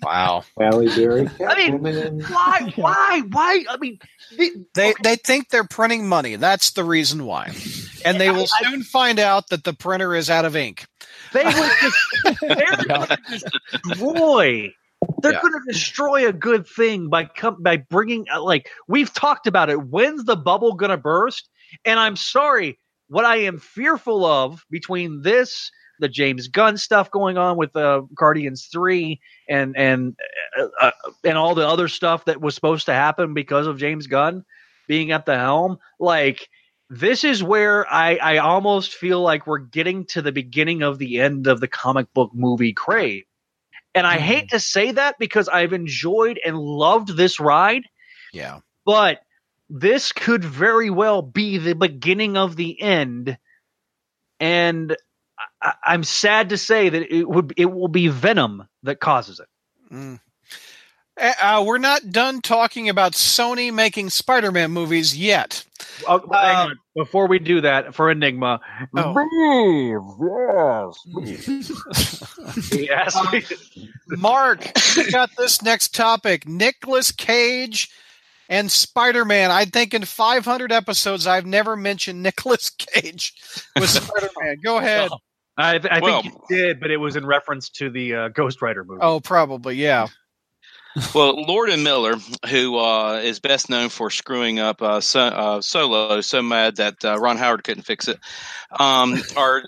Wow, Halle Berry. I mean, why, why, why? I mean, they they, okay. they think they're printing money. That's the reason why, and they will I, soon I, find out that the printer is out of ink. They would just they're going to destroy. They're yeah. going to destroy a good thing by com- by bringing like we've talked about it. When's the bubble going to burst? And I'm sorry, what I am fearful of between this. The James Gunn stuff going on with uh, Guardians three and and uh, and all the other stuff that was supposed to happen because of James Gunn being at the helm. Like this is where I, I almost feel like we're getting to the beginning of the end of the comic book movie craze. And I hate to say that because I've enjoyed and loved this ride. Yeah. But this could very well be the beginning of the end. And I'm sad to say that it would it will be Venom that causes it. Mm. Uh, we're not done talking about Sony making Spider-Man movies yet. Oh, uh, hang on. Before we do that, for Enigma, oh. yes, yes. Uh, Mark, we got this next topic: Nicolas Cage and Spider-Man. I think in five hundred episodes, I've never mentioned Nicolas Cage with Spider-Man. Go ahead. Oh. I, th- I well, think you did, but it was in reference to the uh, Ghost Rider movie. Oh, probably, yeah. Well, Lord and Miller, who uh, is best known for screwing up uh, so, uh, Solo, so mad that uh, Ron Howard couldn't fix it, um, are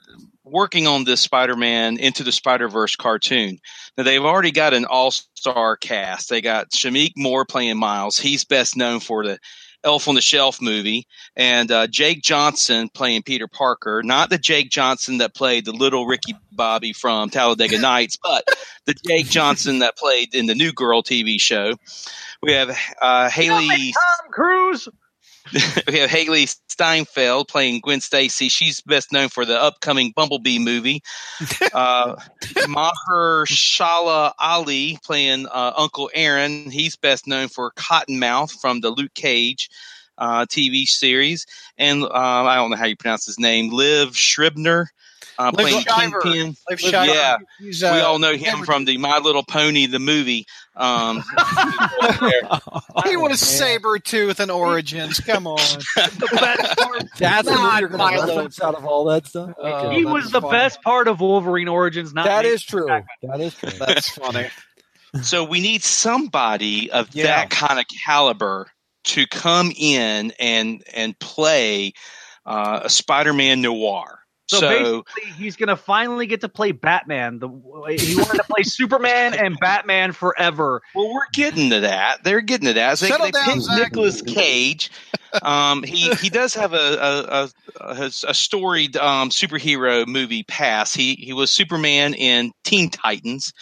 working on this Spider-Man Into the Spider-Verse cartoon. Now, they've already got an all-star cast. They got Shamik Moore playing Miles. He's best known for the Elf on the Shelf movie, and uh, Jake Johnson playing Peter Parker, not the Jake Johnson that played the little Ricky Bobby from Talladega Nights, but the Jake Johnson that played in the New Girl T V show. We have uh, Haley Tom Cruise. We have Haley Steinfeld playing Gwen Stacy. She's best known for the upcoming Bumblebee movie. Uh, Mahershala Ali playing uh, Uncle Aaron. He's best known for Cottonmouth from the Luke Cage uh, T V series. And uh, I don't know how you pronounce his name. Liv Schreiber. Uh, playing Kingpin. Yeah, he's, uh, we all know him from the My Little Pony, the movie. Um, he was Sabretooth and Origins. Come on, the best that's the movie you're going to reference out of all that stuff. Uh, he that was the funny. Best part of Wolverine Origins. Not that is true. Back. That is true. That's funny. So we need somebody of yeah. that kind of caliber to come in and and play uh, a Spider-Man noir. So, so basically, he's going to finally get to play Batman. The, he wanted to play Superman and Batman forever. Well, we're getting to that. They're getting to that. So Settle they, they down, Zach. Nicolas Cage. Um, he he does have a a, a, a storied um, superhero movie past. He he was Superman in Teen Titans.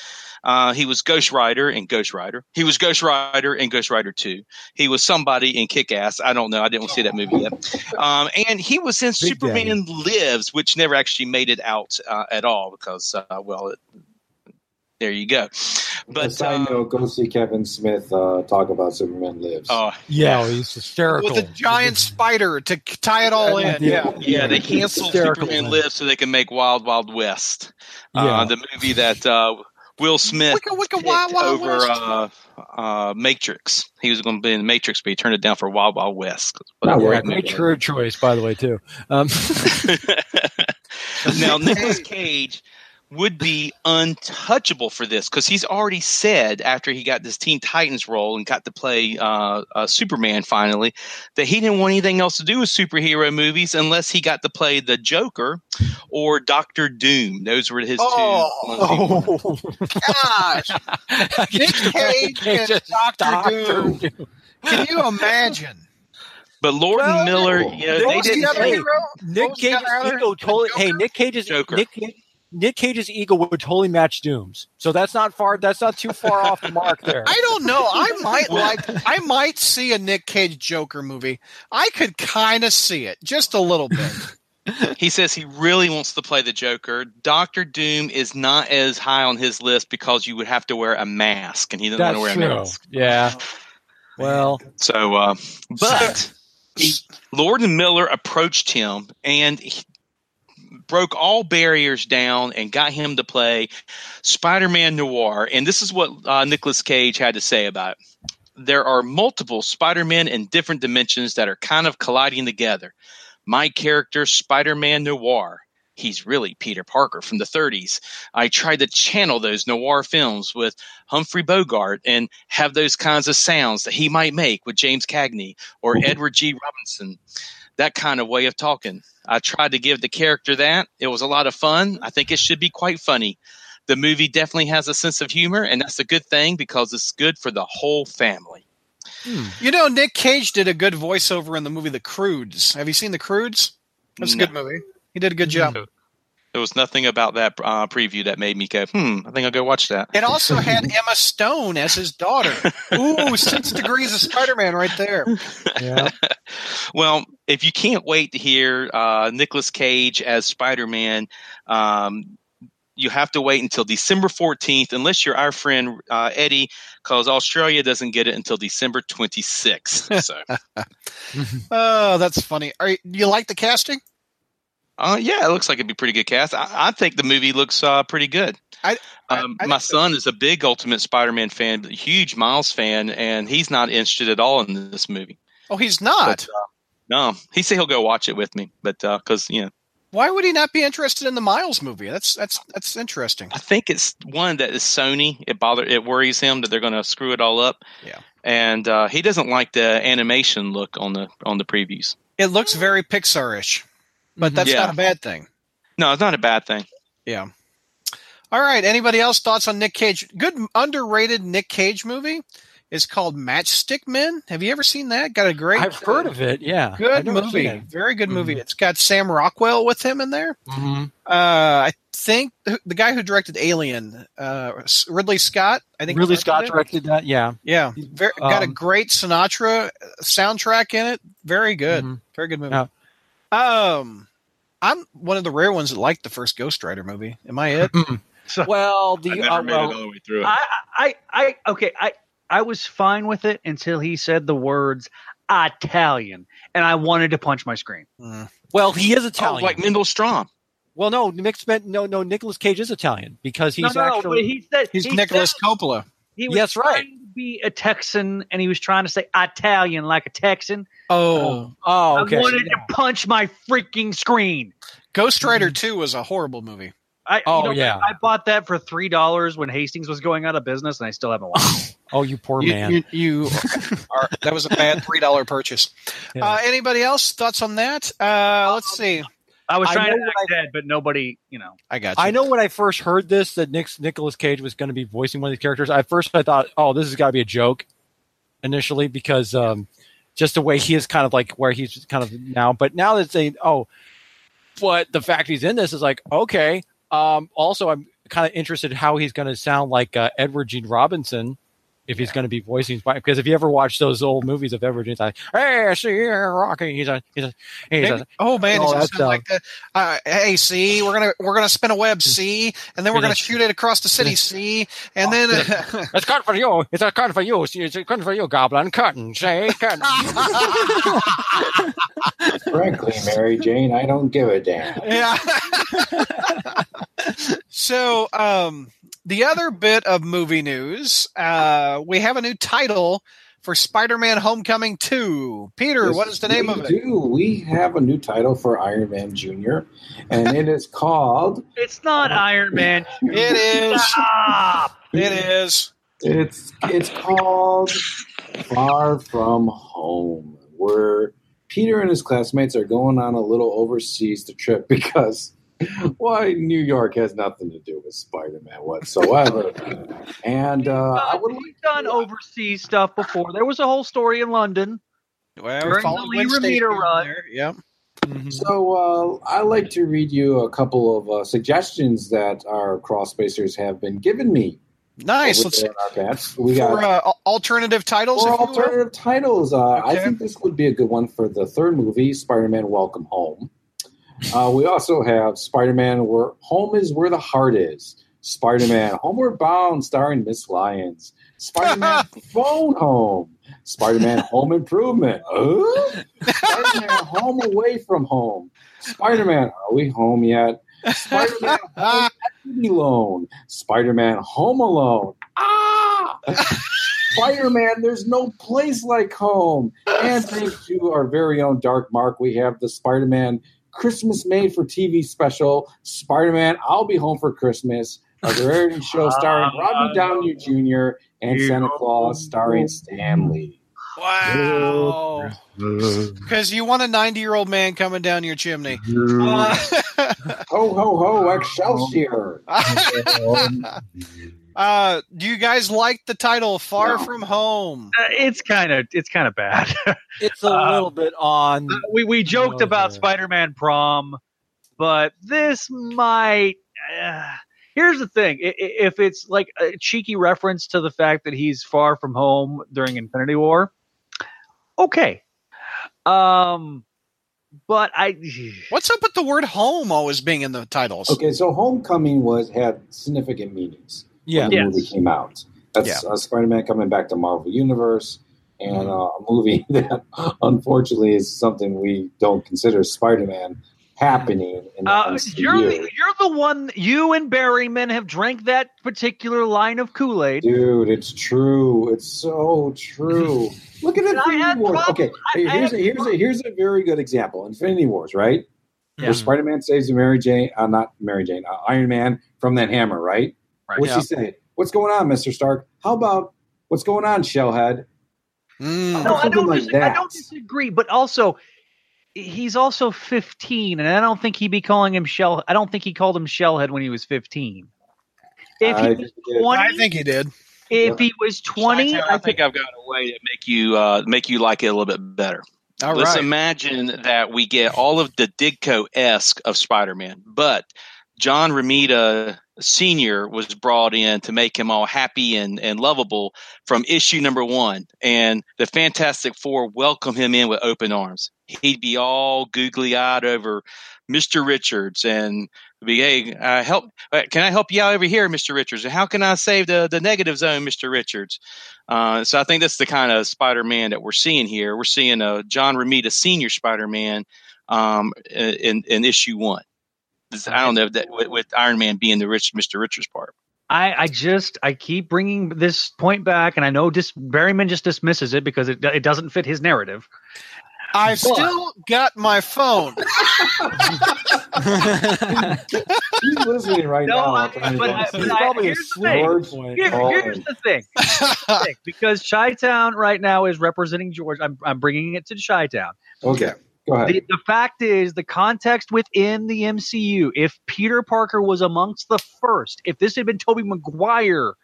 Uh, he was Ghost Rider in Ghost Rider. He was Ghost Rider in Ghost Rider two. He was somebody in Kick-Ass. I don't know. I didn't see that movie yet. Um, and he was in Big Superman Daddy. Lives, which never actually made it out uh, at all because, uh, well, it, there you go. But as I know, um, go see Kevin Smith uh, talk about Superman Lives. Oh, uh, yeah, well, he's hysterical. With a giant spider to tie it all in. Yeah, yeah, yeah they canceled Superman man. Lives so they can make Wild Wild West, uh, yeah. the movie that uh, – Will Smith wicca, wicca, wild, wild over uh, uh, Matrix. He was going to be in the Matrix, but he turned it down for Wild Wild West. Not yeah, great career choice, by the way, too. Um. Now, Nicolas Cage would be untouchable for this because he's already said after he got this Teen Titans role and got to play uh, uh, Superman finally that he didn't want anything else to do with superhero movies unless he got to play the Joker or Doctor Doom. Those were his oh, two. Oh, gosh. Nick Cage and Doctor Doom. Doom. Can you imagine? But Lord well, Miller, you know, they didn't. Hey, Nick Cage's ego totally. Hey, Nick Cage's Joker. Nick, Nick Cage's ego would totally match Doom's. So that's not far. That's not too far off the mark there. I don't know. I might like. I might see a Nick Cage Joker movie. I could kind of see it, just a little bit. He says he really wants to play the Joker. Doctor Doom is not as high on his list because you would have to wear a mask, and he doesn't want to wear true. a mask. Yeah. Well, so uh, but he, Lord and Miller approached him and he broke all barriers down and got him to play Spider-Man Noir. And this is what uh, Nicolas Cage had to say about it. There are multiple Spider-Men in different dimensions that are kind of colliding together. My character, Spider-Man Noir, he's really Peter Parker from the thirties. I tried to channel those noir films with Humphrey Bogart and have those kinds of sounds that he might make with James Cagney or Edward G. Robinson, that kind of way of talking. I tried to give the character that. It was a lot of fun. I think it should be quite funny. The movie definitely has a sense of humor, and that's a good thing because it's good for the whole family. Hmm. You know, Nick Cage did a good voiceover in the movie The Croods. Have you seen The Croods? That's no. a good movie. He did a good job. There was nothing about that uh, preview that made me go, hmm, I think I'll go watch that. It also had Emma Stone as his daughter. Ooh, six degrees of Spider-Man right there. Yeah. Well, if you can't wait to hear uh, Nicolas Cage as Spider-Man, um, you have to wait until December fourteenth, unless you're our friend uh, Eddie, because Australia doesn't get it until December twenty-sixth. So, oh, that's funny. Are you, do you like the casting? Uh, yeah, it looks like it'd be pretty good cast. I, I think the movie looks uh, pretty good. I, I, um, I my son is a big Ultimate Spider-Man fan, a huge Miles fan, and he's not interested at all in this movie. Oh, he's not? But, uh, no. He said he'll go watch it with me, but because, uh, you know. Why would he not be interested in the Miles movie? That's that's that's interesting. I think it's one that is Sony. It bother it worries him that they're going to screw it all up. Yeah, and uh, he doesn't like the animation look on the on the previews. It looks very Pixar-ish, but that's yeah. not a bad thing. No, it's not a bad thing. Yeah. All right. Anybody else thoughts on Nick Cage? Good underrated Nick Cage movie is called Matchstick Men. Have you ever seen that? Got a great. I've heard of it. Yeah, good movie. Very good movie. Mm-hmm. It's got Sam Rockwell with him in there. Mm-hmm. Uh, I think the, the guy who directed Alien, uh, Ridley Scott. I think Ridley Scott directed that. Yeah, yeah. Very, got um, a great Sinatra soundtrack in it. Very good. Mm-hmm. Very good movie. Yeah. Um, I'm one of the rare ones that liked the first Ghost Rider movie. Am I it? well, the I never uh, made well, it all the way through. I, I, I, okay, I. I was fine with it until he said the words Italian, and I wanted to punch my screen. Mm. Well, he is Italian. Oh, like Mendelstrom. Well, no, Nick's meant, no, no, Nicolas Cage is Italian because he's no, no, actually he said, he's he Nicholas said, Coppola. He was yes, trying right. to be a Texan, and he was trying to say Italian like a Texan. Oh, uh, oh, okay. I wanted yeah. to punch my freaking screen. Ghost Rider mm-hmm. two was a horrible movie. I, oh, you know, yeah. I bought that for three dollars when Hastings was going out of business, and I still haven't watched it. Oh, you poor man. You, you, you are, that was a bad three dollar purchase. Yeah. Uh, anybody else? Thoughts on that? Uh, let's see. I was trying I to act dead, but nobody, you know. I got you. I know when I first heard this, that Nick, Nicolas Cage was going to be voicing one of these characters. At first, I thought, oh, this has got to be a joke initially because um, just the way he is kind of like where he's kind of now. But now that they, oh, but the fact he's in this is like, okay. Um, also, I'm kind of interested in how he's going to sound like uh, Edward G. Robinson if he's yeah. going to be voicing. Because if you ever watch those old movies of Edward G., like, hey, I see you're rocking. He's a, he's a, he's a, oh, man, he's going to sound like that. Uh, hey, see, we're going to we're gonna spin a web, see, and then we're going to shoot it across the city, see, and then. Uh, it's cut for you. It's a cut for you. It's a cut for you, Goblin. Cutting, say, cutting. Frankly, Mary Jane, I don't give a damn. Yeah. So, um, the other bit of movie news, uh, we have a new title for Spider-Man Homecoming two. Peter, yes, what is the name of it? We do. We have a new title for Iron Man Junior, and it is called... It's not uh, Iron Man. It is. Stop. It is. It's, it's called Far From Home, where Peter and his classmates are going on a little overseas to trip because... Why, New York has nothing to do with Spider-Man whatsoever. And uh, I would have done overseas stuff before. There was a whole story in London. Well, during the Lee Romita run. Yep. Mm-hmm. So uh, I like to read you a couple of uh, suggestions that our cross-spacers have been given me. Nice. Let's see. We got for uh, alternative titles. For alternative titles, uh, okay. I think this would be a good one for the third movie, Spider-Man: Welcome Home. Uh, we also have Spider-Man: Where Home Is Where the Heart Is. Spider-Man: Homeward Bound, starring Miss Lyons. Spider-Man: Phone Home. Spider-Man: Home Improvement. Uh? Spider-Man: Home Away from Home. Spider-Man: Are We Home Yet? Spider-Man: Home Equity Loan. Spider-Man: Home Alone. Ah! Spider-Man: There's No Place Like Home. And thanks to our very own Dark Mark, we have the Spider-Man Christmas Made for T V special, Spider-Man: I'll Be Home for Christmas, a variety show starring Robert Downey Junior and Santa Claus, starring Stan Lee. Wow. Because you want a ninety-year-old man coming down your chimney. Uh, ho, ho, ho, Excelsior. Uh, do you guys like the title Far no. From Home? Uh, it's kind of it's kind of bad. It's a um, little bit on. We, we joked about Spider-Man Prom, but this might... Uh, here's the thing. If it's like a cheeky reference to the fact that he's far from home during Infinity War, okay. Um, but I... What's up with the word home always being in the titles? Okay, so Homecoming was had significant meanings yeah. when the yes. movie came out. That's yeah. uh, Spider-Man coming back to Marvel Universe, and mm-hmm. uh, a movie that unfortunately is something we don't consider Spider-Man happening in the uh, M C U. You're the, you're the one, you and Berryman have drank that particular line of Kool-Aid. Dude, it's true. It's so true. Look at Infinity Wars. Okay, hey, here's, a, here's, a, here's a very good example. Infinity Wars, right? Yeah. Where Spider-Man saves Mary Jane, uh, not Mary Jane, uh, Iron Man from that hammer, right? right. What's yeah. he saying? What's going on, Mister Stark? How about, what's going on, Shellhead? Mm. No, I don't, like dis- I don't disagree, but also... He's also fifteen, and I don't think he'd be calling him Shell. I don't think he called him Shellhead when he was fifteen. If he I was twenty, I think he did. If yeah. he was twenty, I, I think, think I've got a way to make you uh, make you like it a little bit better. All Let's right. imagine that we get all of the Ditko-esque of Spider-Man, but John Romita Senior was brought in to make him all happy and, and lovable from issue number one, and the Fantastic Four welcome him in with open arms. He'd be all googly-eyed over Mister Richards and be, hey, uh, help, can I help you out over here, Mister Richards? And how can I save the, the negative zone, Mister Richards? Uh, so I think that's the kind of Spider-Man that we're seeing here. We're seeing a John Romita Senior Spider-Man um, in, in issue one. I don't know, that with, with Iron Man being the rich Mister Richards part. I, I just I keep bringing this point back, and I know dis- Berryman just dismisses it because it it doesn't fit his narrative. I've but. still got my phone. He's listening right no, now. I, but I, but probably I, here's, a the Here, here's the thing. Here's the thing. Because Shy Town right now is representing George. I'm I'm bringing it to Shy Town. Okay. Go ahead. The, the fact is, the context within the M C U, if Peter Parker was amongst the first, if this had been Tobey Maguire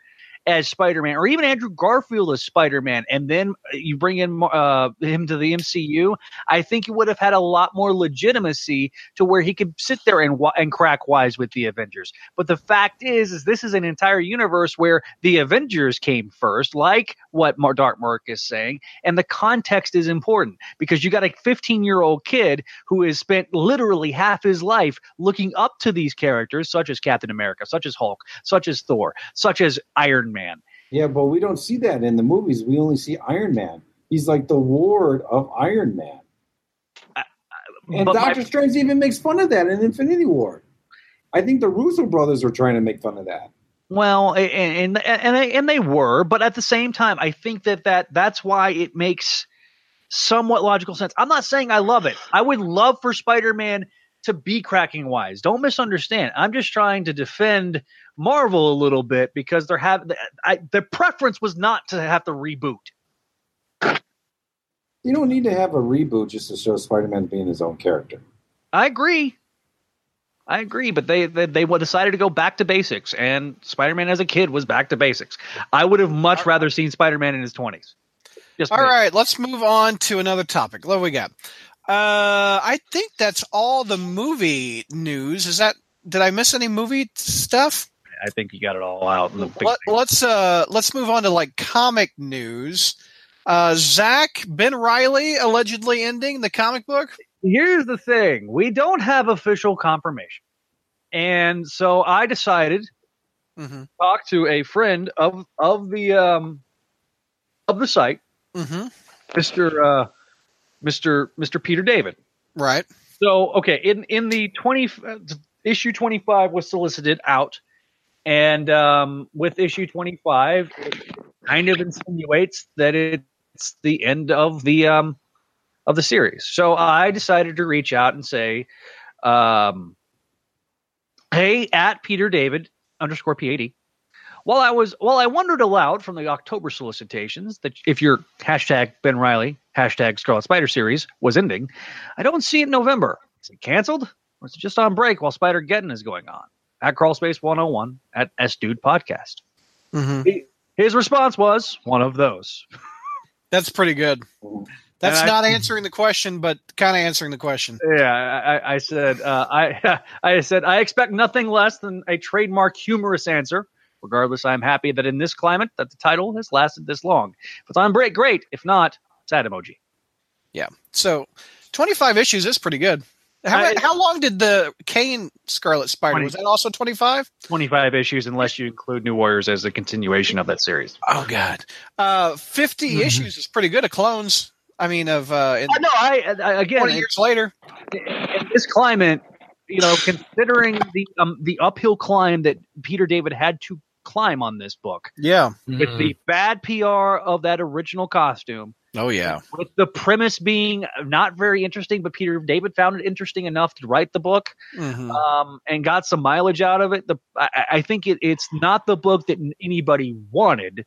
as Spider-Man, or even Andrew Garfield as Spider-Man, and then you bring in uh, him to the M C U, I think he would have had a lot more legitimacy to where he could sit there and and crack wise with the Avengers. But the fact is, is this is an entire universe where the Avengers came first, like what Dark Mark is saying, and the context is important because you got a fifteen-year-old kid who has spent literally half his life looking up to these characters, such as Captain America, such as Hulk, such as Thor, such as Iron Man. Man. Yeah, but we don't see that in the movies. We only see Iron Man. He's like the ward of Iron Man. Uh, and Doctor my... Strange even makes fun of that in Infinity War. I think the Russo brothers were trying to make fun of that. Well, and and and they, and they were, but at the same time, I think that, that that's why it makes somewhat logical sense. I'm not saying I love it. I would love for Spider-Man to be cracking wise. Don't misunderstand. I'm just trying to defend Marvel a little bit because they're have I, the preference was not to have to reboot. You don't need to have a reboot just to show Spider-Man being his own character. I agree. I agree, but they they, they decided to go back to basics, and Spider-Man as a kid was back to basics. I would have much rather seen Spider-Man in his twenties. Yes, all please. Right, let's move on to another topic. What do we got? Uh, I think that's all the movie news. Is that? Did I miss any movie stuff? I think you got it all out. In the Let, let's uh, let's move on to like comic news. Uh, Zach, Ben Reilly allegedly ending the comic book. Here's the thing: we don't have official confirmation, and so I decided mm-hmm. to talk to a friend of of the um, of the site, mm-hmm. Mister Uh, Mister Mister Peter David. Right. So okay, in in the twenty uh, issue twenty-five was solicited out. And um, with issue twenty-five, it kind of insinuates that it's the end of the um, of the series. So I decided to reach out and say, um, "Hey, at Peter David underscore P A D." While I was while I wondered aloud from the October solicitations that if your hashtag Ben Reilly hashtag Scarlet Spider series was ending, I don't see it in November. Is it canceled, or is it just on break while Spider-Geddon is going on? At Crawlspace one oh one, at S-Dude Podcast. Mm-hmm. He, his response was one of those. That's pretty good. That's and not I, answering the question, but kind of answering the question. Yeah, I, I said, uh, I, I said, I expect nothing less than a trademark humorous answer. Regardless, I'm happy that in this climate that the title has lasted this long. If it's on break, great. If not, sad emoji. Yeah. So twenty-five issues is pretty good. How, I, how long did the Kane Scarlet Spider, was that also twenty-five? twenty-five issues, unless you include New Warriors as a continuation of that series. Oh, God. Uh, fifty mm-hmm. issues is pretty good of clones. I mean, of uh, in, oh, no, I, I, again, twenty years later. In this climate, you know, considering the um, the uphill climb that Peter David had to climb on this book. Yeah. Mm-hmm. With the bad P R of that original costume. Oh, yeah. With the premise being not very interesting, but Peter David found it interesting enough to write the book mm-hmm. um, and got some mileage out of it. The, I, I think it, it's not the book that anybody wanted,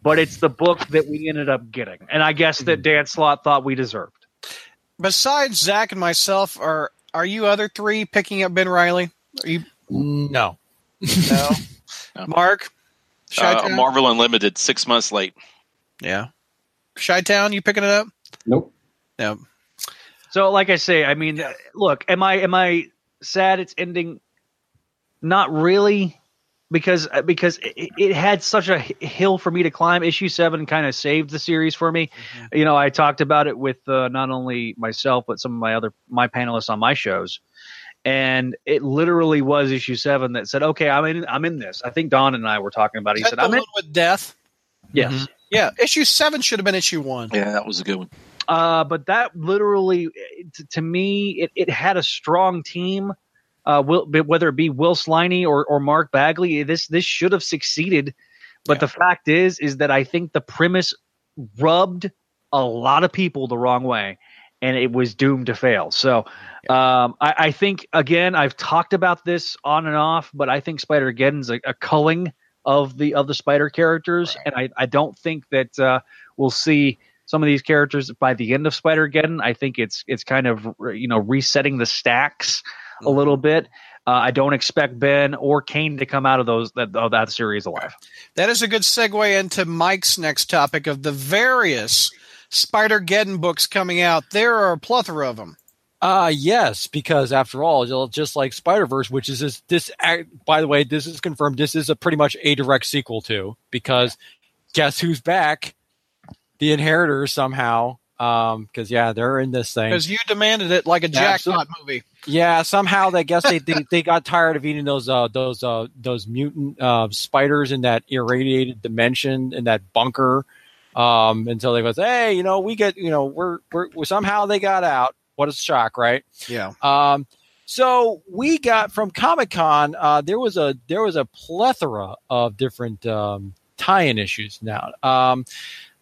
but it's the book that we ended up getting. And I guess mm-hmm. that Dan Slott thought we deserved. Besides Zach and myself, are are you other three picking up Ben Reilly? Are you? No. No? No. Mark? Uh, Marvel Unlimited, six months late. Yeah. Shy Town, you picking it up? Nope. Nope. So, like I say, I mean, look, am I am I sad it's ending? Not really, because because it, it had such a hill for me to climb. Issue seven kind of saved the series for me. Mm-hmm. You know, I talked about it with uh, not only myself but some of my other my panelists on my shows, and it literally was issue seven that said, "Okay, I'm in. I'm in this." I think Don and I were talking about it. He said, "I'm in with death." Yes. Mm-hmm. Yeah, issue seven should have been issue one. Yeah, that was a good one. Uh, but that literally, t- to me, it, it had a strong team. Uh, will, whether it be Will Sliney or, or Mark Bagley, this this should have succeeded. But yeah. The fact is, is that I think the premise rubbed a lot of people the wrong way, and it was doomed to fail. So yeah. um, I, I think again, I've talked about this on and off, but I think Spider-Geddon's a, a culling of the of the spider characters, right. And I, I don't think that uh, we'll see some of these characters by the end of Spider-Geddon. I think it's it's kind of you know resetting the stacks mm-hmm. a little bit. Uh, I don't expect Ben or Kane to come out of those that of that series alive. That is a good segue into Mike's next topic of the various Spider-Geddon books coming out. There are a plethora of them. Uh, yes, because after all, just like Spider-Verse, which is this, this – by the way, this is confirmed. This is a pretty much a direct sequel to because guess who's back? The Inheritors somehow because, um, yeah, they're in this thing. Because you demanded it like a Jackpot movie. Yeah, somehow they guess they, they, they got tired of eating those uh, those uh, those mutant uh, spiders in that irradiated dimension in that bunker um, until they go, hey, you know, we get – you know, we're, we're – somehow they got out. What a shock, right? Yeah. Um, so we got from Comic-Con, uh, there was a there was a plethora of different um, tie-in issues now. Um,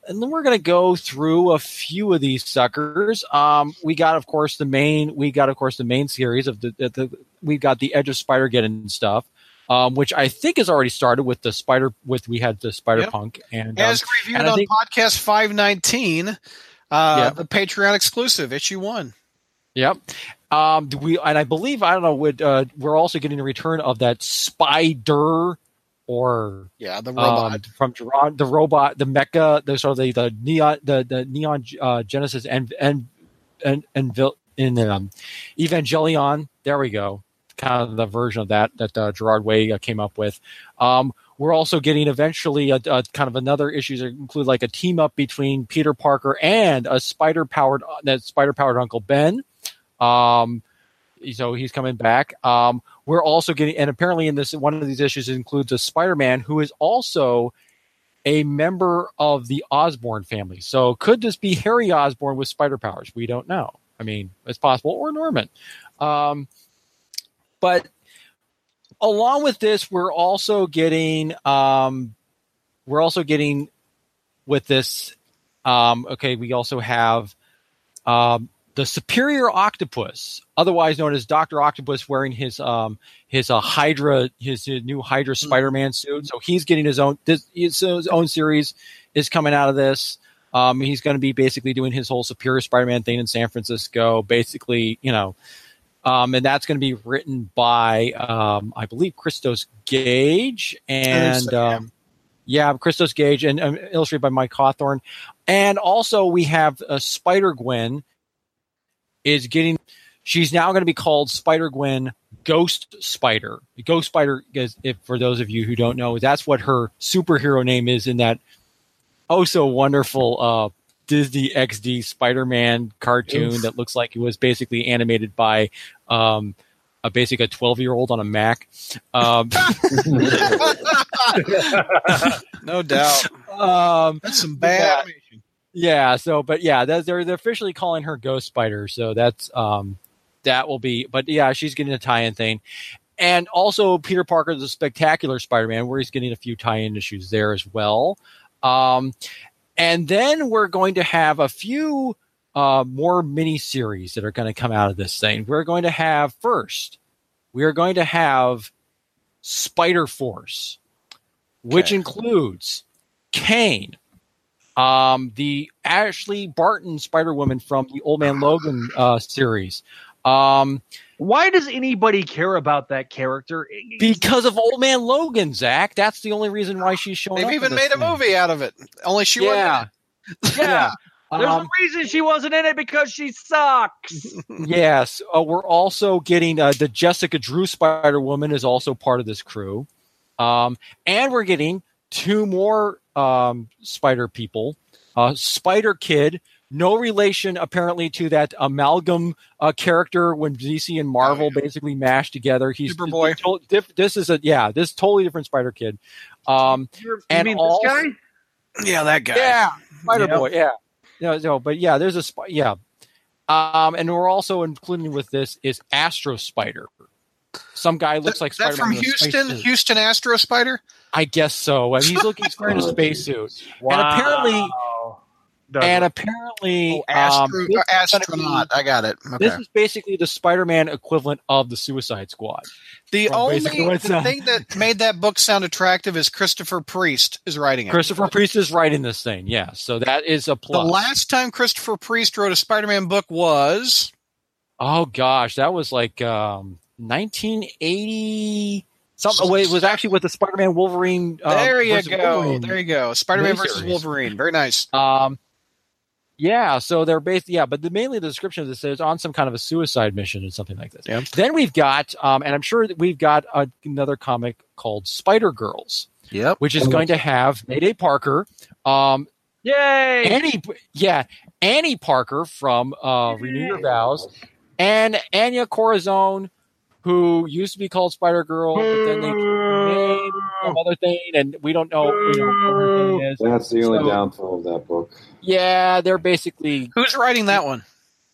and then we're going to go through a few of these suckers. Um, we got, of course, the main we got, of course, the main series of the, the, the we got the Edge of Spider-Geddon stuff, um, which I think has already started with the spider with we had the Spider-Punk yep. and as um, reviewed and on think, podcast five nineteen, uh, yeah. the Patreon exclusive issue one. Yep. Um, do we and I believe I don't know. Would, uh, we're also getting a return of that spider horror. Yeah, the robot um, from Geron, the robot, the mecha, the sort of the, the neon, the the neon uh, Genesis and and and and in um, Evangelion. There we go. Kind of the version of that that uh, Gerard Way uh, came up with. Um, we're also getting eventually a, a kind of another issue that include like a team up between Peter Parker and a spider powered that spider powered Uncle Ben. Um, so he's coming back. Um, we're also getting, and apparently in this one of these issues includes a Spider-Man who is also a member of the Osborn family. So could this be Harry Osborn with spider powers? We don't know. I mean, it's possible, or Norman. Um, but along with this, we're also getting um, we're also getting with this. Um, okay, we also have. Um, The Superior Octopus, otherwise known as Doctor Octopus, wearing his um his uh, Hydra his, his new Hydra Spider-Man suit, so he's getting his own this, his own series is coming out of this. Um, he's going to be basically doing his whole Superior Spider-Man thing in San Francisco, basically, you know, um, and that's going to be written by um I believe Christos Gage and so, yeah. um yeah Christos Gage and um, illustrated by Mike Hawthorne, and also we have uh, Spider-Gwen. Is getting, she's now going to be called Spider-Gwen Ghost Spider. Ghost Spider, is, if for those of you who don't know, that's what her superhero name is in that oh so wonderful uh, Disney X D Spider-Man cartoon Oof. that looks like it was basically animated by um, a basic a twelve-year-old on a Mac. Um, no doubt. Um, that's some bad. Yeah. Yeah. So, but yeah, they're they're officially calling her Ghost Spider. So that's um, that will be. But yeah, she's getting a tie-in thing, and also Peter Parker, the Spectacular Spider-Man, where he's getting a few tie-in issues there as well. Um, and then we're going to have a few uh, more mini-series that are going to come out of this thing. We're going to have first, we are going to have Spider-Force, which okay. includes Kane. Um, the Ashley Barton Spider-Woman from the Old Man Logan uh, series. Um, Why does anybody care about that character? Because of Old Man Logan, Zach. That's the only reason why she's showing They've up. They've even made thing. a movie out of it. Only she yeah. wasn't in it. Yeah. yeah. There's um, a reason she wasn't in it, because she sucks. Yes. Uh, we're also getting uh, the Jessica Drew Spider-Woman is also part of this crew. Um, and we're getting two more um, spider people, uh, Spider Kid, no relation apparently to that amalgam uh, character when D C and Marvel oh, yeah. basically mashed together. He's Superboy. This, this, this is a yeah, this is totally different Spider Kid. Um, you and mean all, this guy? Yeah, that guy. Yeah, Spider yeah. Boy. Yeah, no, no, but yeah, there's a sp- yeah, um, and we're also including with this is Astro Spider. Some guy looks that, like Spider-Man. That from Houston? Houston Astro Spider? I guess so. And he's looking square in a spacesuit. Wow. And apparently, Douglas. and apparently, oh, Astro, um, astronaut. Be, I got it. Okay. This is basically the Spider-Man equivalent of the Suicide Squad. The only the thing that made that book sound attractive is Christopher Priest is writing it. Christopher Priest is writing this thing. Yeah, so that is a plus. The last time Christopher Priest wrote a Spider-Man book was, oh gosh, that was like. Um, nineteen eighty something. Wait, it was actually with the Spider-Man Wolverine. Uh, there you go. Wolverine. There you go. Spider-Man Very versus serious. Wolverine. Very nice. Um, yeah. So they're based. Yeah, but the, mainly the description of this is on some kind of a suicide mission or something like this. Yep. Then we've got, um, and I'm sure that we've got a, another comic called Spider Girls. Yep. Which is going to have Mayday Parker. Um, Yay! Annie. Yeah, Annie Parker from uh, Renew Your Vows, and Anya Corazon. Who used to be called Spider Girl, but then they named some other thing, and we don't know, you know what her name is. That's the only so, downfall of that book. Yeah, they're basically. Who's writing that one?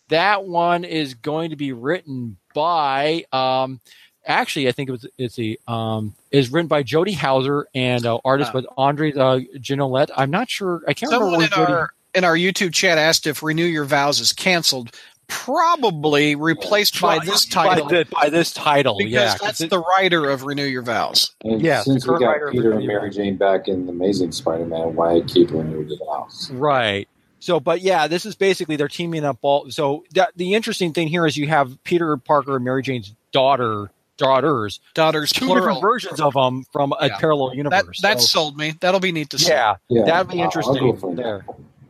That one is going to be written by. Um, actually, I think it was. It's the um, is written by Jody Hauser and uh, artist with uh, Andre uh, Ginolet. I'm not sure. I can't remember. Someone in Jody... our in our YouTube chat asked if Renew Your Vows is canceled. Probably replaced by, by this title. By, the, by this title, because yeah. Because that's it, the writer of Renew Your Vows. And yeah, since we got Peter and Mary Jane back in Amazing Spider-Man, why keep Renew Your Vows? Right. So, but yeah, this is basically they're teaming up all. So that, the interesting thing here is you have Peter Parker and Mary Jane's daughter daughters, daughters, two plural. different versions of them from a yeah. parallel universe. That, that so, sold me. That'll be neat to see. Yeah, yeah. that'd be interesting. There.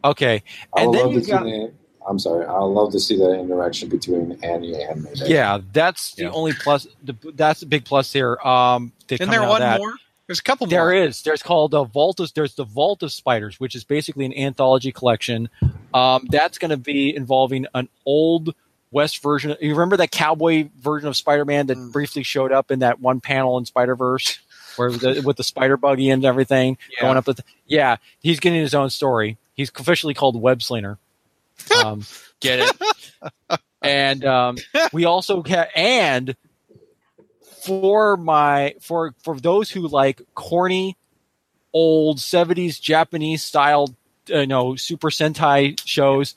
Okay, and then you got. That. I'm sorry. I love to see that interaction between Annie and Mayday. Yeah, that's yeah. the only plus. The, that's the big plus here. Um, Isn't there one more? There's a couple more. There is. There's called the Vault of, There's the Vault of Spiders, which is basically an anthology collection. Um, that's going to be involving an old West version. You remember that cowboy version of Spider-Man that mm. briefly showed up in that one panel in Spider-Verse, where the, with the spider buggy and everything yeah. going up. The th- yeah, he's getting his own story. He's officially called Web Slinger. Um, get it? And um, we also get and. For my for for those who like corny, old seventies Japanese style, you know, Super Sentai shows,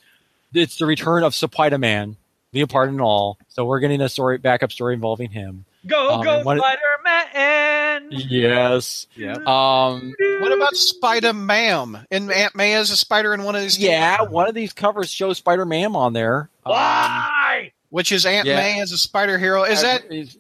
it's the return of Spider-Man, Leopard and all. So we're getting a story backup story involving him. Go um, go Spider-Man! Yes. Yeah. Um. What about Spider-Man? And Aunt May is a spider in one of these. Yeah, games? One of these covers shows Spider-Man on there. Why? Um, Which is Aunt yeah. May as a spider hero? Is I, that? Is,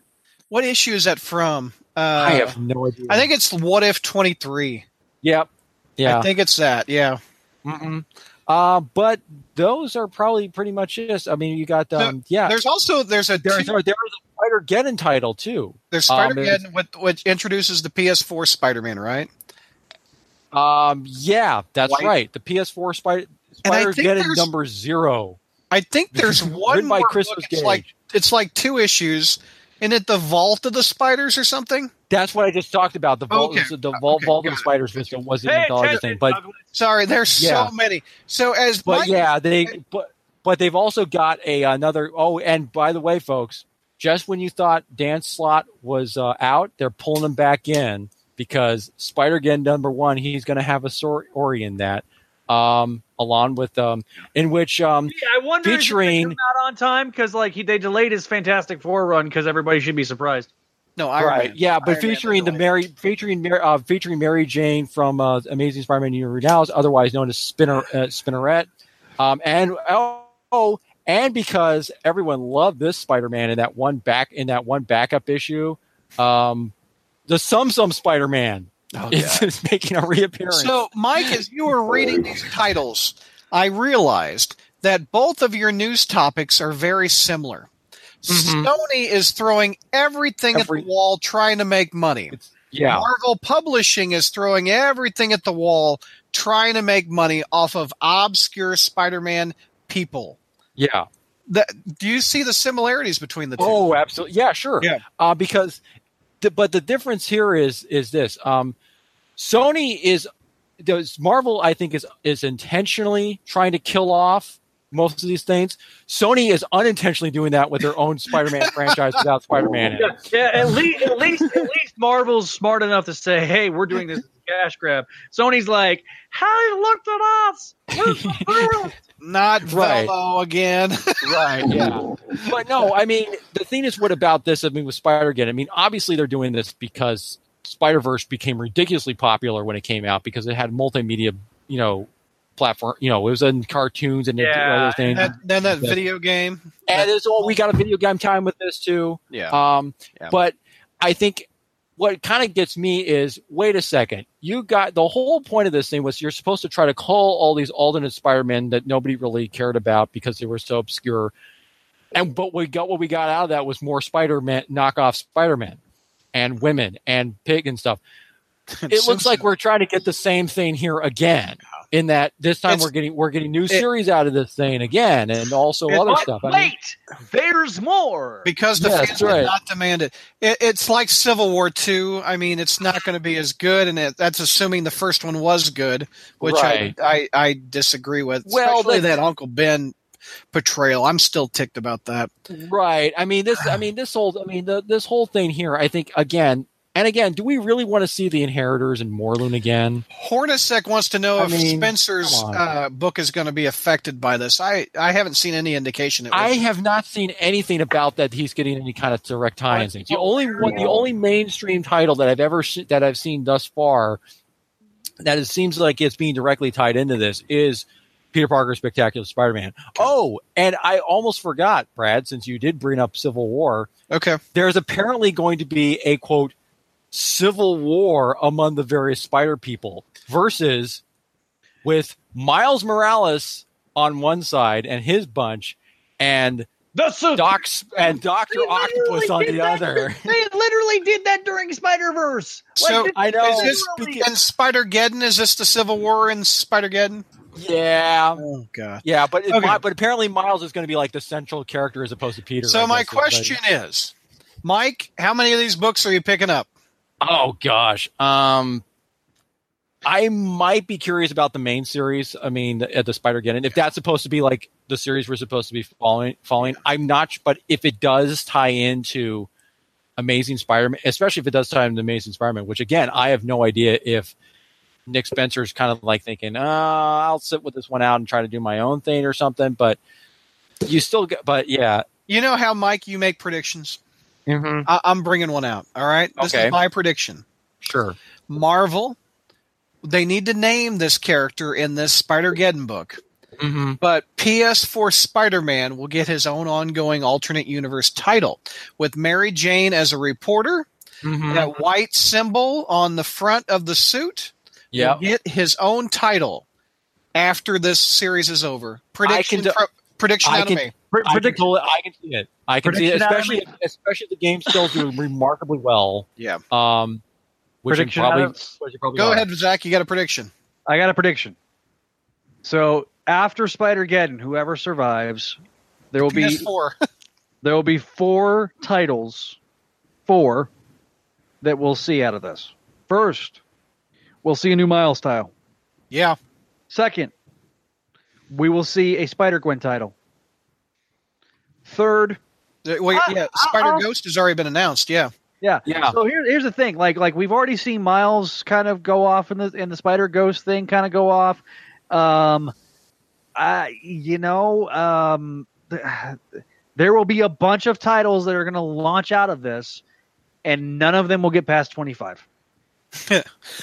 What issue is that from? Uh, I have no idea. I think it's What If twenty-three. Yep. Yeah. I think it's that. Yeah. Mm-mm. Uh, but those are probably pretty much it. I mean, you got um, so, yeah. There's also there's a there's, two, there's a Spider-Geddon title too. There's Spider-Geddon, um, with, which introduces the P S four Spider-Man, right? Um. Yeah, that's White. right. The P S four Spider Spider-Geddon number zero. I think there's one by more Christmas it's like it's like two issues. And at the Vault of the Spiders or something? That's what I just talked about. The Vault, okay. the Vault, okay. Vault of the Spiders was, was an hey, anthology thing. But sorry, there's yeah. so many. So as but Mike, yeah, they but but they've also got a another. Oh, and by the way, folks, just when you thought Dan's slot was uh, out, they're pulling him back in because Spider-Geddon number one, he's going to have a story in that. Um, along with um, in which um, yeah, I wonder featuring if not on time because like he, they delayed his Fantastic Four run because everybody should be surprised. No, Iron right, Man. yeah, but Iron featuring Man, the Mary, featuring uh, featuring Mary Jane from uh, Amazing Spider-Man New Renals, otherwise known as Spinner uh, Spinnerette, um, and oh, and because everyone loved this Spider-Man in that one back in that one backup issue, um, the Sum Sum Spider-Man. Oh, it's, it's making a reappearance. So, Mike, as you were reading these titles, I realized that both of your news topics are very similar. Mm-hmm. Sony is throwing everything Every- at the wall trying to make money. It's, yeah. Marvel Publishing is throwing everything at the wall trying to make money off of obscure Spider-Man people. Yeah. The, do you see the similarities between the two? Oh, absolutely. Yeah, sure. Yeah. Uh, because... But the difference here is is this: um, Sony is does Marvel, I think, is is intentionally trying to kill off most of these things. Sony is unintentionally doing that with their own Spider-Man franchise without Spider-Man in yeah, it. Yeah, at least at least at least Marvel's smart enough to say, "Hey, we're doing this cash grab." Sony's like, "Hey, look at us! We're the world." Not right. Velo again. Right, yeah. But no, I mean, the thing is, what about this? I mean, with Spider-Geddon, I mean, obviously they're doing this because Spider-Verse became ridiculously popular when it came out because it had multimedia, you know, platform. You know, it was in cartoons and yeah. other things. That, then that video game. And it's all, we got a video game time with this too. Yeah. Um, yeah. But I think what kind of gets me is, wait a second. You got the whole point of this thing was you're supposed to try to call all these alternate Spider-Men that nobody really cared about because they were so obscure. And but we got what we got out of that was more Spider-Man knockoff Spider-Man and women and pig and stuff. It looks like we're trying to get the same thing here again. In that this time it's, we're getting we're getting new it, series out of this thing again, and also it, other but stuff. Wait, I mean, there's more because the yes, fans did right. not demand it. it. It's like Civil War two. I mean, it's not going to be as good, and it, that's assuming the first one was good, which right. I, I I disagree with. Well, especially that, that Uncle Ben portrayal, I'm still ticked about that. Right. I mean this. I mean this whole. I mean the, this whole thing here. I think again. And again, do we really want to see the Inheritors and Moreland again? Hornacek wants to know I if mean, Spencer's uh, book is going to be affected by this. I, I haven't seen any indication. It I was. have not seen anything about that. He's getting any kind of direct tie-ins. The only one, the only mainstream title that I've ever sh- that I've seen thus far that it seems like it's being directly tied into this is Peter Parker's Spectacular Spider-Man. Oh, and I almost forgot, Brad, since you did bring up Civil War. Okay. There's apparently going to be a, quote, Civil War among the various Spider people versus with Miles Morales on one side and his bunch and so Doc and Doctor Octopus on the that, other. They literally did that during Spider-Verse. So like, I know. Is this really... And Spider-Geddon, is this the Civil War in Spider-Geddon? Yeah. Oh god. Yeah, but okay. it, but apparently Miles is going to be like the central character as opposed to Peter. So I my question is, is, Mike, how many of these books are you picking up? Oh gosh. Um I might be curious about the main series. I mean, at the Spider-Geddon, if that's supposed to be like the series we're supposed to be following, following, I'm not. But if it does tie into Amazing Spider-Man, especially if it does tie into Amazing Spider-Man, which again, I have no idea if Nick Spencer's kind of like thinking, "Oh, I'll sit with this one out and try to do my own thing or something." But you still, get, but yeah, you know how Mike, you make predictions. Mm-hmm. I- I'm bringing one out. All right, this okay. is my prediction. Sure, Marvel. They need to name this character in this Spider-Geddon book. Mm-hmm. But P S four Spider-Man will get his own ongoing alternate universe title with Mary Jane as a reporter, mm-hmm. that white symbol on the front of the suit. Yeah. Get his own title after this series is over. Prediction I can do- pro- prediction I out can, of me. Pr- predict- I, can, I can see it. I can see it, especially especially the game still doing remarkably well. Yeah. Um Which prediction probably, of, which probably go are. ahead, Zach. You got a prediction. I got a prediction. So after Spider-Geddon, whoever survives, there will be four. There will be four titles, four that we'll see out of this. First, we'll see a new Miles title. Yeah. Second, we will see a Spider-Gwen title. Third, well, yeah, I, Spider-Ghost I, has already been announced. Yeah. Yeah. yeah. So here's here's the thing. Like like we've already seen Miles kind of go off in the in the Spider Ghost thing kind of go off. Um, I you know um, there will be a bunch of titles that are going to launch out of this, and none of them will get past twenty-five.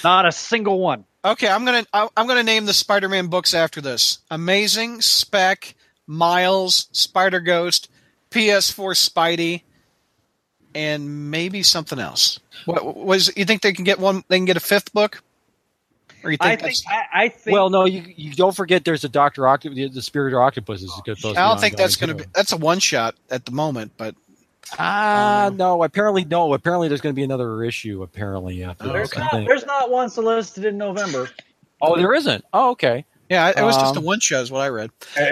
Not a single one. Okay, I'm gonna I'm gonna name the Spider-Man books after this: Amazing, Spec, Miles, Spider Ghost, P S four Spidey. And maybe something else. What was you think they can get one? They can get a fifth book. Or you think I think. I, I think. Well, no, you, you don't forget. There's a Doctor Octopus. The Spirit Octopus is good. I don't think that's going to be. That's a one shot at the moment, but. Ah uh, um, no! Apparently no. Apparently there's going to be another issue. Apparently after no, there's not. Thing. There's not one solicited in November. Oh, there isn't. Oh, okay. Yeah, it was um, just a one-shot is what I read.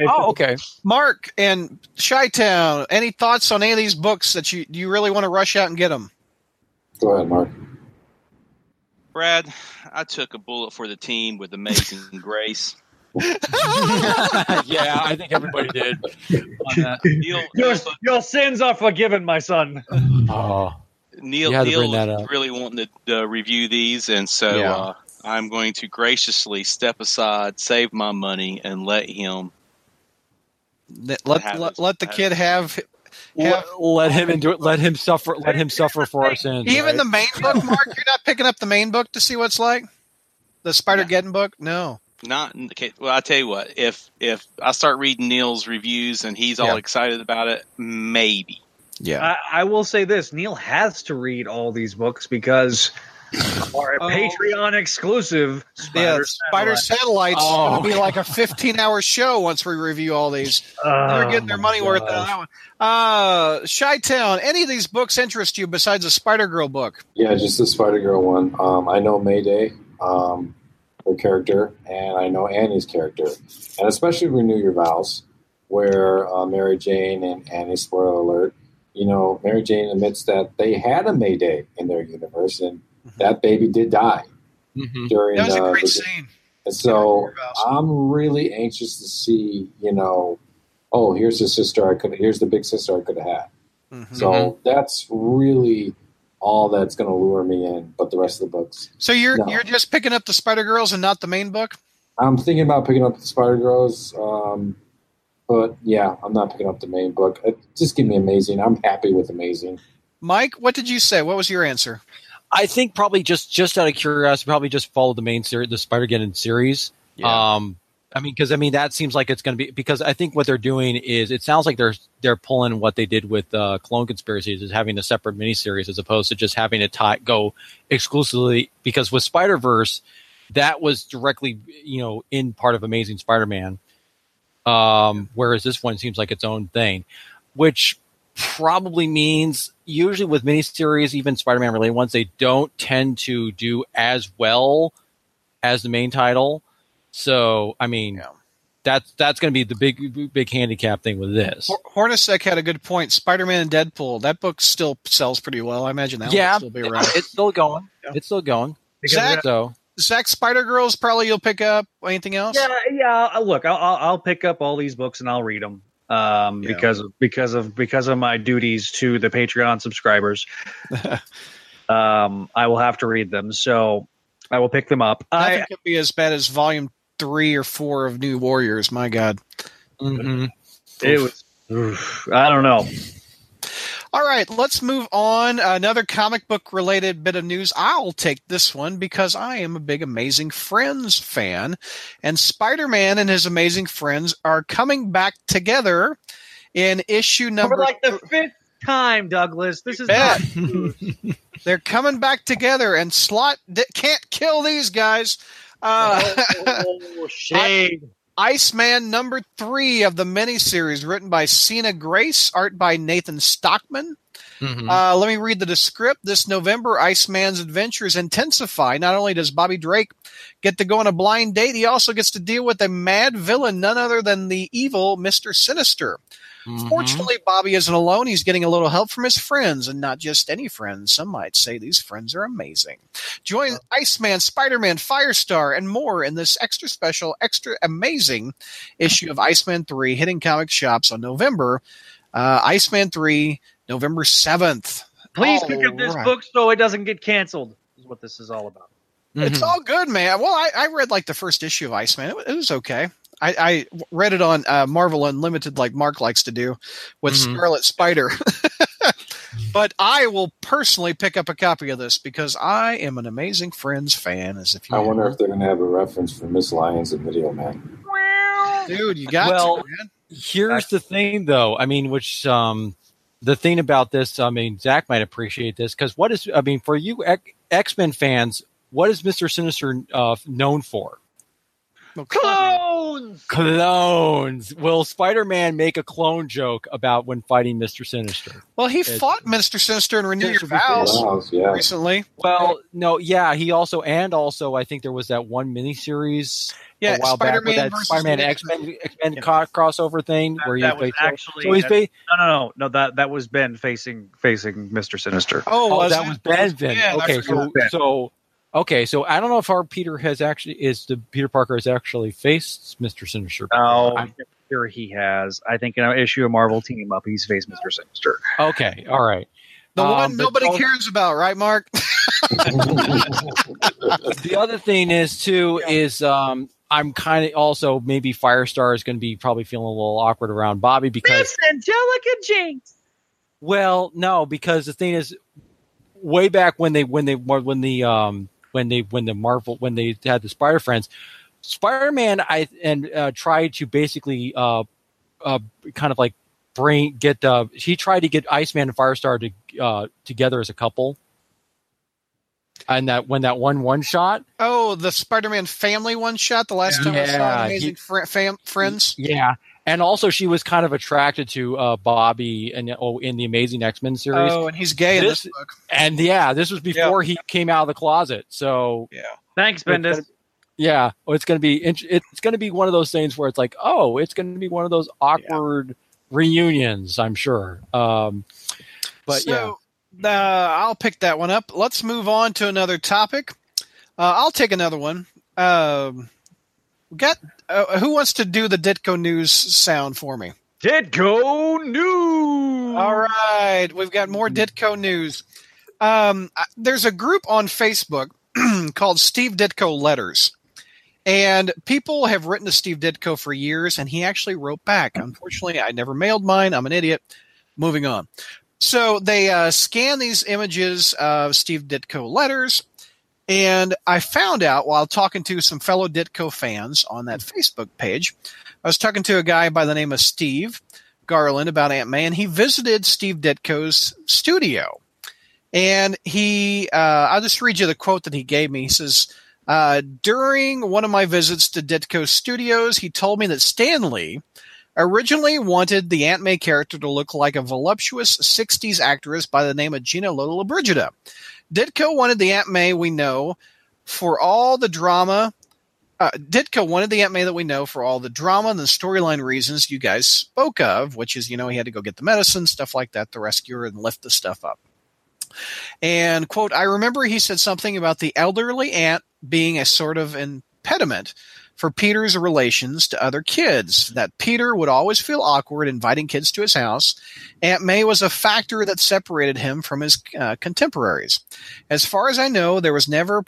Oh, okay. Mark and Shy Town, any thoughts on any of these books that you you really want to rush out and get them? Go ahead, Mark. Brad, I took a bullet for the team with Amazing Grace. yeah, I think everybody did. On that. Neil, your, your sins are forgiven, my son. Oh, Neil, Neil is really wanting to uh, review these, and so... Yeah. Uh, I'm going to graciously step aside, save my money, and let him. Let let, let, let the kid have. have let, let him into it. Let him suffer. Let him suffer for our sins. Even right? the main book, Mark. You're not picking up the main book to see what's like the Spider-Geddon yeah. book. No, not. Okay, well, I tell you what. If if I start reading Neil's reviews and he's all yeah. excited about it, maybe. Yeah, I, I will say this: Neil has to read all these books because. Or a oh. Patreon exclusive Spider, yeah, Spider Satellites. It's going to be like a fifteen-hour show once we review all these. Oh, they're getting their money God. worth out of that one. Uh, Shy Town, any of these books interest you besides the Spider-Girl book? Yeah, just the Spider-Girl one. Um, I know Mayday, um, her character, and I know Annie's character. And especially Renew Your Vows, where uh, Mary Jane and Annie, spoiler alert, you know, Mary Jane admits that they had a Mayday in their universe, and that baby did die. Mm-hmm. During that was a uh, great the, scene. And so I'm really anxious to see, you know, oh, here's the sister I could, here's the big sister I could have had. Mm-hmm. So that's really all that's going to lure me in. But the rest of the books. So you're no. you're just picking up the Spider Girls and not the main book. I'm thinking about picking up the Spider Girls, um, but yeah, I'm not picking up the main book. It, just give me Amazing. I'm happy with Amazing. Mike, what did you say? What was your answer? I think probably just, just out of curiosity, probably just follow the main series, the Spider-Geddon series. Yeah. Um, I mean, because I mean that seems like it's going to be, because I think what they're doing is, it sounds like they're they're pulling what they did with uh, Clone Conspiracies, is having a separate miniseries as opposed to just having it tie, go exclusively, because with Spider-Verse, that was directly, you know, in part of Amazing Spider-Man, um, whereas this one seems like its own thing, which probably means usually with miniseries, even Spider-Man related ones, they don't tend to do as well as the main title. So, I mean, yeah. that's that's going to be the big big handicap thing with this. Hornacek had a good point. Spider-Man and Deadpool. That book still sells pretty well. I imagine that yeah, one will still be around. It's still going. Yeah. It's still going. Zach, so. Zach, Spider-Girls probably you'll pick up. Anything else? Yeah, yeah. Look, I'll, I'll pick up all these books and I'll read them um, yeah. because, of, because, of, because of my duties to the Patreon subscribers. um, I will have to read them. So I will pick them up. Nothing I could be as bad as Volume three or four of New Warriors. My God. Mm-hmm. It was, oof, I don't know. All right, let's move on. Another comic book related bit of news. I'll take this one because I am a big Amazing Friends fan, and Spider-Man and his Amazing Friends are coming back together in issue number For like the fifth time, Douglas. This is bad. They're coming back together, and Slot d- can't kill these guys. Uh, oh, oh, shade. Iceman number three of the miniseries, written by Cena Grace, art by Nathan Stockman. Mm-hmm. Uh, let me read the descript. This November, Iceman's adventures intensify. Not only does Bobby Drake get to go on a blind date, he also gets to deal with a mad villain, none other than the evil Mister Sinister. Mm-hmm. Fortunately, Bobby isn't alone. He's getting a little help from his friends, and not just any friends. Some might say these friends are amazing. Join uh-huh. Iceman, Spider-Man, Firestar, and more in this extra special, extra amazing issue of Iceman three, hitting comic shops on November. Uh, Iceman three, November seventh. Please all pick up this right. book so it doesn't get canceled, is what this is all about. Mm-hmm. It's all good, man. Well, I, I read like the first issue of Iceman. It, it was okay. I, I read it on uh, Marvel Unlimited, like Mark likes to do, with mm-hmm. Scarlet Spider. But I will personally pick up a copy of this because I am an Amazing Friends fan. As if you I wonder know. if they're going to have a reference for Miss Lyons and Video Man. Well, dude, you got well, to, man. Here's That's- the thing, though. I mean, which um, the thing about this, I mean, Zach might appreciate this because what is, I mean, for you X-Men fans, what is Mister Sinister uh, known for? Clones! Clones! Will Spider-Man make a clone joke about when fighting Mister Sinister? Well, he it's, fought Mister Sinister in Renew Your Vows yeah. recently. Well, no, yeah, he also, and also, I think there was that one miniseries yeah, a while Spider-Man back with that Spider-Man X-Men, X-Men yeah. co- crossover thing. That, where that was actually, so he's ba- no, no, no, no, that, that was Ben facing facing Mister Sinister. Oh, oh was that it? was Ben Ben. Yeah, okay, so... Ben. so Okay, so I don't know if our Peter has actually is the Peter Parker has actually faced Mister Sinister. No, I'm sure he has. I think in an issue of Marvel Team Up, he's faced Mister Sinister. Okay, all right. The um, one nobody all, cares about, right, Mark? The other thing is too yeah. is um, I'm kind of also maybe Firestar is going to be probably feeling a little awkward around Bobby because Miss Angelica Jinx. Well, no, because the thing is, way back when they when they when the um. When they when the Marvel when they had the Spider Friends, Spider-Man I and uh, tried to basically uh, uh, kind of like bring get uh, he tried to get Iceman and Firestar to, uh, together as a couple. And that when that one one shot, oh the Spider-Man family one shot the last yeah, time I saw Amazing he, fr- fam- Friends he, yeah. And also, she was kind of attracted to uh, Bobby and oh, in the Amazing X-Men series. Oh, and he's gay this, in this book. And yeah, this was before yeah. he came out of the closet. So yeah, thanks, Bendis. Gonna, yeah, oh, it's going to be it's going to be one of those things where it's like, oh, it's going to be one of those awkward yeah. reunions, I'm sure. Um, but so, yeah, uh, I'll pick that one up. Let's move on to another topic. Uh, I'll take another one. Um, we got. Uh, who wants to do the Ditko News sound for me? Ditko News! All right. We've got more Ditko News. Um, I, there's a group on Facebook called Steve Ditko Letters. And people have written to Steve Ditko for years, and he actually wrote back. Unfortunately, I never mailed mine. I'm an idiot. Moving on. So they uh, scan these images of Steve Ditko letters, And I found out while talking to some fellow Ditko fans on that Facebook page, I was talking to a guy by the name of Steve Garland about Ant-Man. He visited Steve Ditko's studio. And he, uh, I'll just read you the quote that he gave me. He says, uh, during one of my visits to Ditko's studios, he told me that Stan Lee originally wanted the Aunt May character to look like a voluptuous sixties actress by the name of Gina Lollobrigida. Ditko wanted the Aunt May we know for all the drama. Uh, Ditko wanted the Aunt May that we know for all the drama and the storyline reasons you guys spoke of, which is, you know, he had to go get the medicine, stuff like that, the rescuer, and lift the stuff up. And, quote, I remember he said something about the elderly aunt being a sort of impediment for Peter's relations to other kids, that Peter would always feel awkward inviting kids to his house. Aunt May was a factor that separated him from his uh, contemporaries. As far as I know, there was never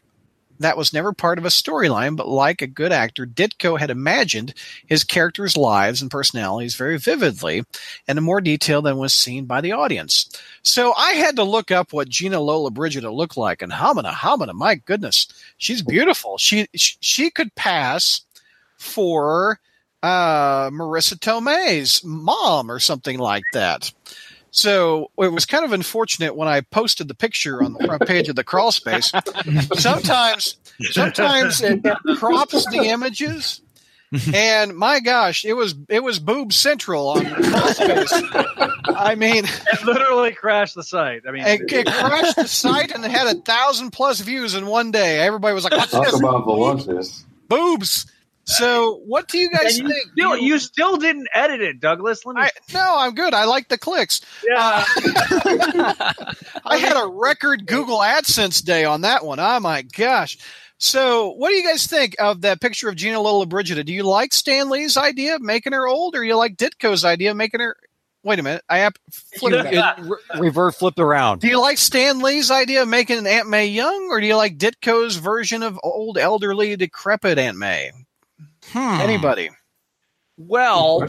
that was never part of a storyline, but like a good actor, Ditko had imagined his characters' lives and personalities very vividly and in more detail than was seen by the audience. So I had to look up what Gina Lollobrigida looked like, and Hamina, Hamina, my goodness, she's beautiful. She she could pass for uh, Marissa Tomei's mom or something like that. So it was kind of unfortunate when I posted the picture on the front page of the crawl space. Sometimes, sometimes it crops the images, and my gosh, it was it was boob central on the crawl space. I mean, it literally crashed the site. I mean, it, it crashed the site and it had a thousand plus views in one day. Everybody was like, "What's this? Boobs. this? Boobs." So what do you guys you think? Still, you, you still didn't edit it, Douglas. Let me. I, no, I'm good. I like the clicks. Yeah. Uh, I had a record Google AdSense day on that one. Oh, my gosh. So what do you guys think of that picture of Gina Lollobrigida? Do you like Stan Lee's idea of making her old, or you like Ditko's idea of making her – wait a minute. I have flipped – reverse flipped around. Do you like Stan Lee's idea of making Aunt May young, or do you like Ditko's version of old, elderly, decrepit Aunt May? Hmm. Anybody? Well,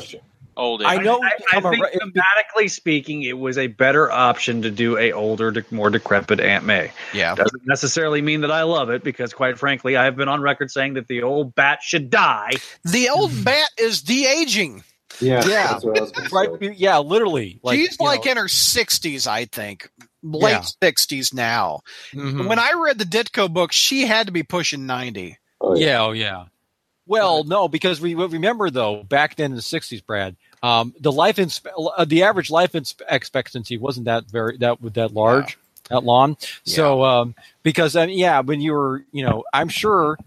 old. I know. I, I, I think, a, thematically speaking, it was a better option to do a older, de- more decrepit Aunt May. Yeah, doesn't necessarily mean that I love it, because, quite frankly, I have been on record saying that the old bat should die. The old bat is de-aging. Yeah, yeah, that's what I was gonna say. Right, yeah, literally. Like, she's like know. in her sixties, I think, late yeah. sixties now. Mm-hmm. When I read the Ditko book, she had to be pushing ninety. Oh, yeah. yeah, oh yeah. Well, no, because we remember, though, back then in the sixties, Brad, um, the life inspe- uh, the average life inspe- expectancy wasn't that very that that large, yeah. that long. Yeah. So um, because um, yeah, when you were, you know, I'm sure,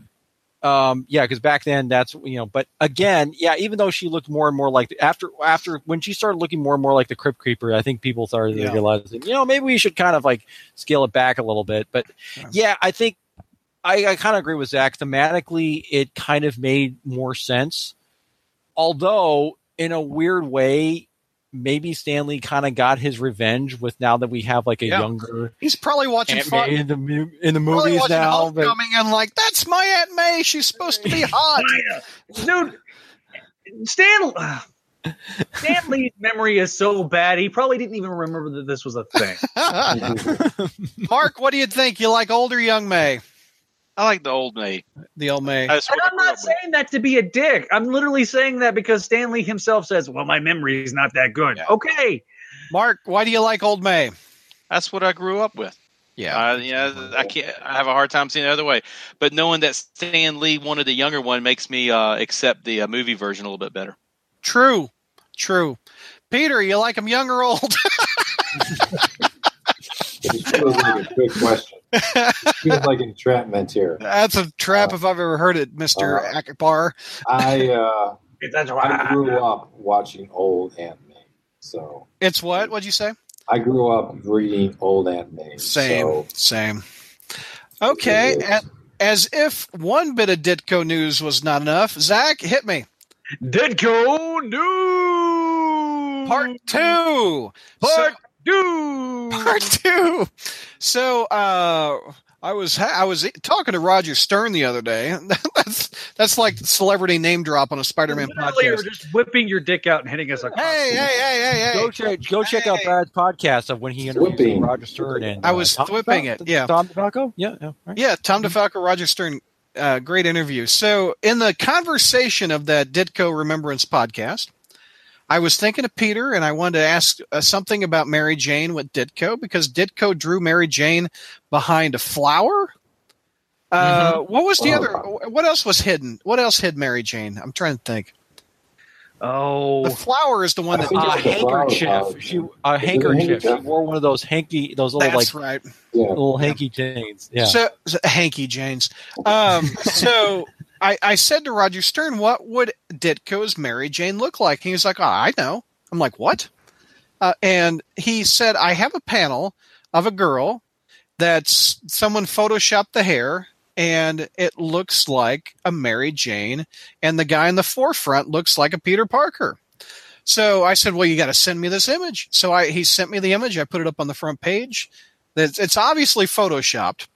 um, yeah, because back then that's you know, but again, yeah, even though she looked more and more like the, after after when she started looking more and more like the Crypt Keeper, I think people started yeah. realizing, you know, maybe we should kind of like scale it back a little bit. But yeah, yeah I think. I, I kind of agree with Zach. Thematically, it kind of made more sense. Although, in a weird way, maybe Stan Lee kind of got his revenge with now that we have like a yeah. younger. He's probably watching Aunt May in the in the movies now. But coming in like that's my Aunt May. She's supposed to be hot, dude. Stan. Stan Lee's memory is so bad, he probably didn't even remember that this was a thing. Mark, what do you think? You like old or young May? I like the old May. The old May. And I'm not saying with. that to be a dick. I'm literally saying that because Stan Lee himself says, well, my memory is not that good. Yeah. Okay. Mark, why do you like old May? That's what I grew up with. Yeah. Uh, yeah. I can't. I have a hard time seeing it the other way. But knowing that Stan Lee wanted a younger one makes me uh, accept the uh, movie version a little bit better. True. True. Peter, you like him young or old? It's probably a good question. It feels like entrapment here. That's a trap uh, if I've ever heard it, Mister Uh, Akbar. I, uh, I grew up watching old Aunt May. So it's what? What'd you say? I grew up reading old Aunt May. Same, so. same. Okay, as, as if one bit of Ditko news was not enough, Zach, hit me. Ditko news! Part two! Part so- Dude. Part two. So uh, I was ha- I was talking to Roger Stern the other day. that's that's like celebrity name drop on a Spider-Man Literally, podcast. You're just whipping your dick out and hitting us like, hey, hey, hey, hey, hey. Go check, go hey, check hey, out Brad's hey. podcast of when he interviewed whipping. Roger Stern. And, I was uh, whipping it. Yeah, Tom DeFalco. Yeah, yeah, right. yeah Tom DeFalco, Roger Stern. Uh, great interview. So in the conversation of that Ditko Remembrance podcast, I was thinking of Peter, and I wanted to ask uh, something about Mary Jane with Ditko, because Ditko drew Mary Jane behind a flower. Uh, mm-hmm. What was the oh. other? What else was hidden? What else hid Mary Jane? I'm trying to think. Oh, the flower is the one that uh, a handkerchief. Flower. She a handkerchief. She wore one of those hanky, those little That's like right. little yeah. hanky chains. Yeah, so, so hanky chains. Um, so. I, I said to Roger Stern, what would Ditko's Mary Jane look like? And he was like, oh, I know. I'm like, what? Uh, and he said, I have a panel of a girl that's someone photoshopped the hair, and it looks like a Mary Jane, and the guy in the forefront looks like a Peter Parker. So I said, well, you got to send me this image. So I, he sent me the image. I put it up on the front page. It's, it's obviously photoshopped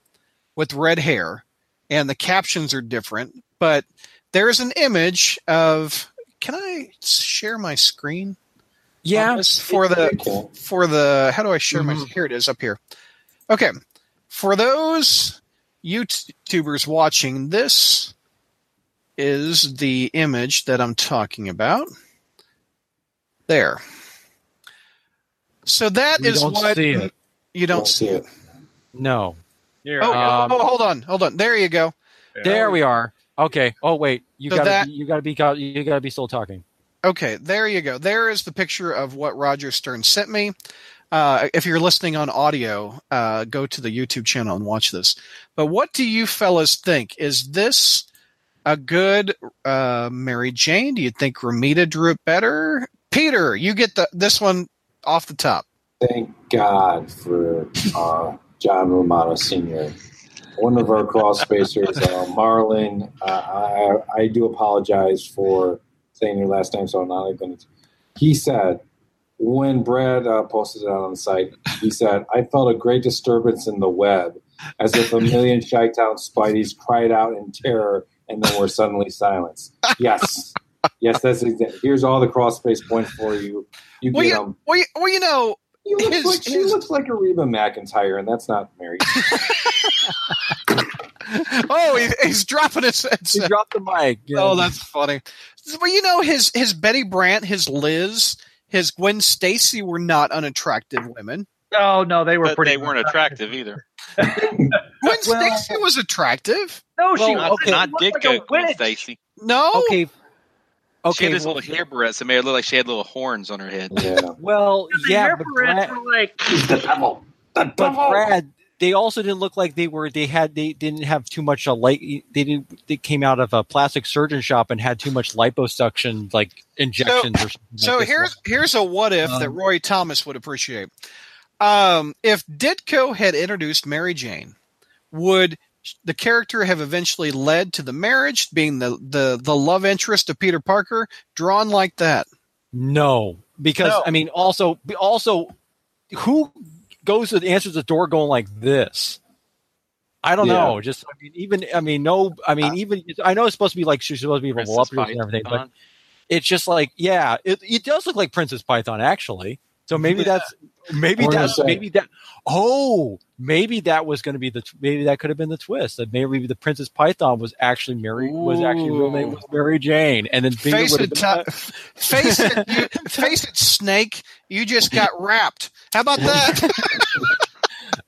with red hair, and the captions are different. But there's an image of. Can I share my screen? Yeah, for the for the how do I share mm-hmm. my? Here it is up here. Okay, for those YouTubers watching, this is the image that I'm talking about. There. So that you is don't what see it. you don't, don't see it. it. No. Here, oh, um, oh, hold on, hold on. There you go. There we are. Okay. Oh wait, you so gotta that, be, you gotta be you gotta be still talking. Okay, there you go. There is the picture of what Roger Stern sent me. Uh, if you're listening on audio, uh, go to the YouTube channel and watch this. But what do you fellas think? Is this a good uh, Mary Jane? Do you think Romita drew it better? Peter, you get the this one off the top. Thank God for uh, John Romano Senior. One of our crawl spacers, uh, Marlon, uh, I, I do apologize for saying your last name, so I'm not going to. He said, when Brad uh, posted it on the site, he said, I felt a great disturbance in the web, as if a million Shy Town Spideys cried out in terror and then were suddenly silenced. Yes. Yes, that's exactly. Here's all the crawl space points for you. You well, get them. Well, you, well, you know. He looks, his, like, his, he looks like a Reba McEntire, and that's not Mary. oh, he, he's dropping his headset. He dropped the mic. Yeah. Oh, that's funny. Well, you know, his his Betty Brant, his Liz, his Gwen Stacy were not unattractive women. Oh, no, they were but pretty. They weren't attractive either. Gwen well, Stacy was attractive. No, she well, was okay. not. Dick like Gwen Stacy. No. Okay. Okay, she had this well, little hair barrettes that made her look like she had little horns on her head. Yeah. well, yeah, but Brad, were like, the devil, the devil. But Brad, they also didn't look like they were. They had they didn't have too much a light. They didn't. They came out of a plastic surgeon shop and had too much liposuction, like injections. So, or something so like here's one. here's a what if um, that Roy Thomas would appreciate. Um, if Ditko had introduced Mary Jane, would the character have eventually led to the marriage, being the, the, the love interest of Peter Parker, drawn like that? No, because no. I mean, also, also, who goes to the answers the door going like this? I don't yeah. know. Just I mean, even I mean, no, I mean, uh, even I know it's supposed to be like she's supposed to be Princess level up Python. and everything, but it's just like, yeah, it, it does look like Princess Python actually. So maybe yeah. that's maybe that's say. maybe that. Oh. Maybe that was going to be the maybe that could have been the twist that maybe the Princess Python was actually Mary Ooh. was actually roommate with Mary Jane, and then Peter face it, been, t- face it, you, face it, Snake, you just got wrapped. How about that?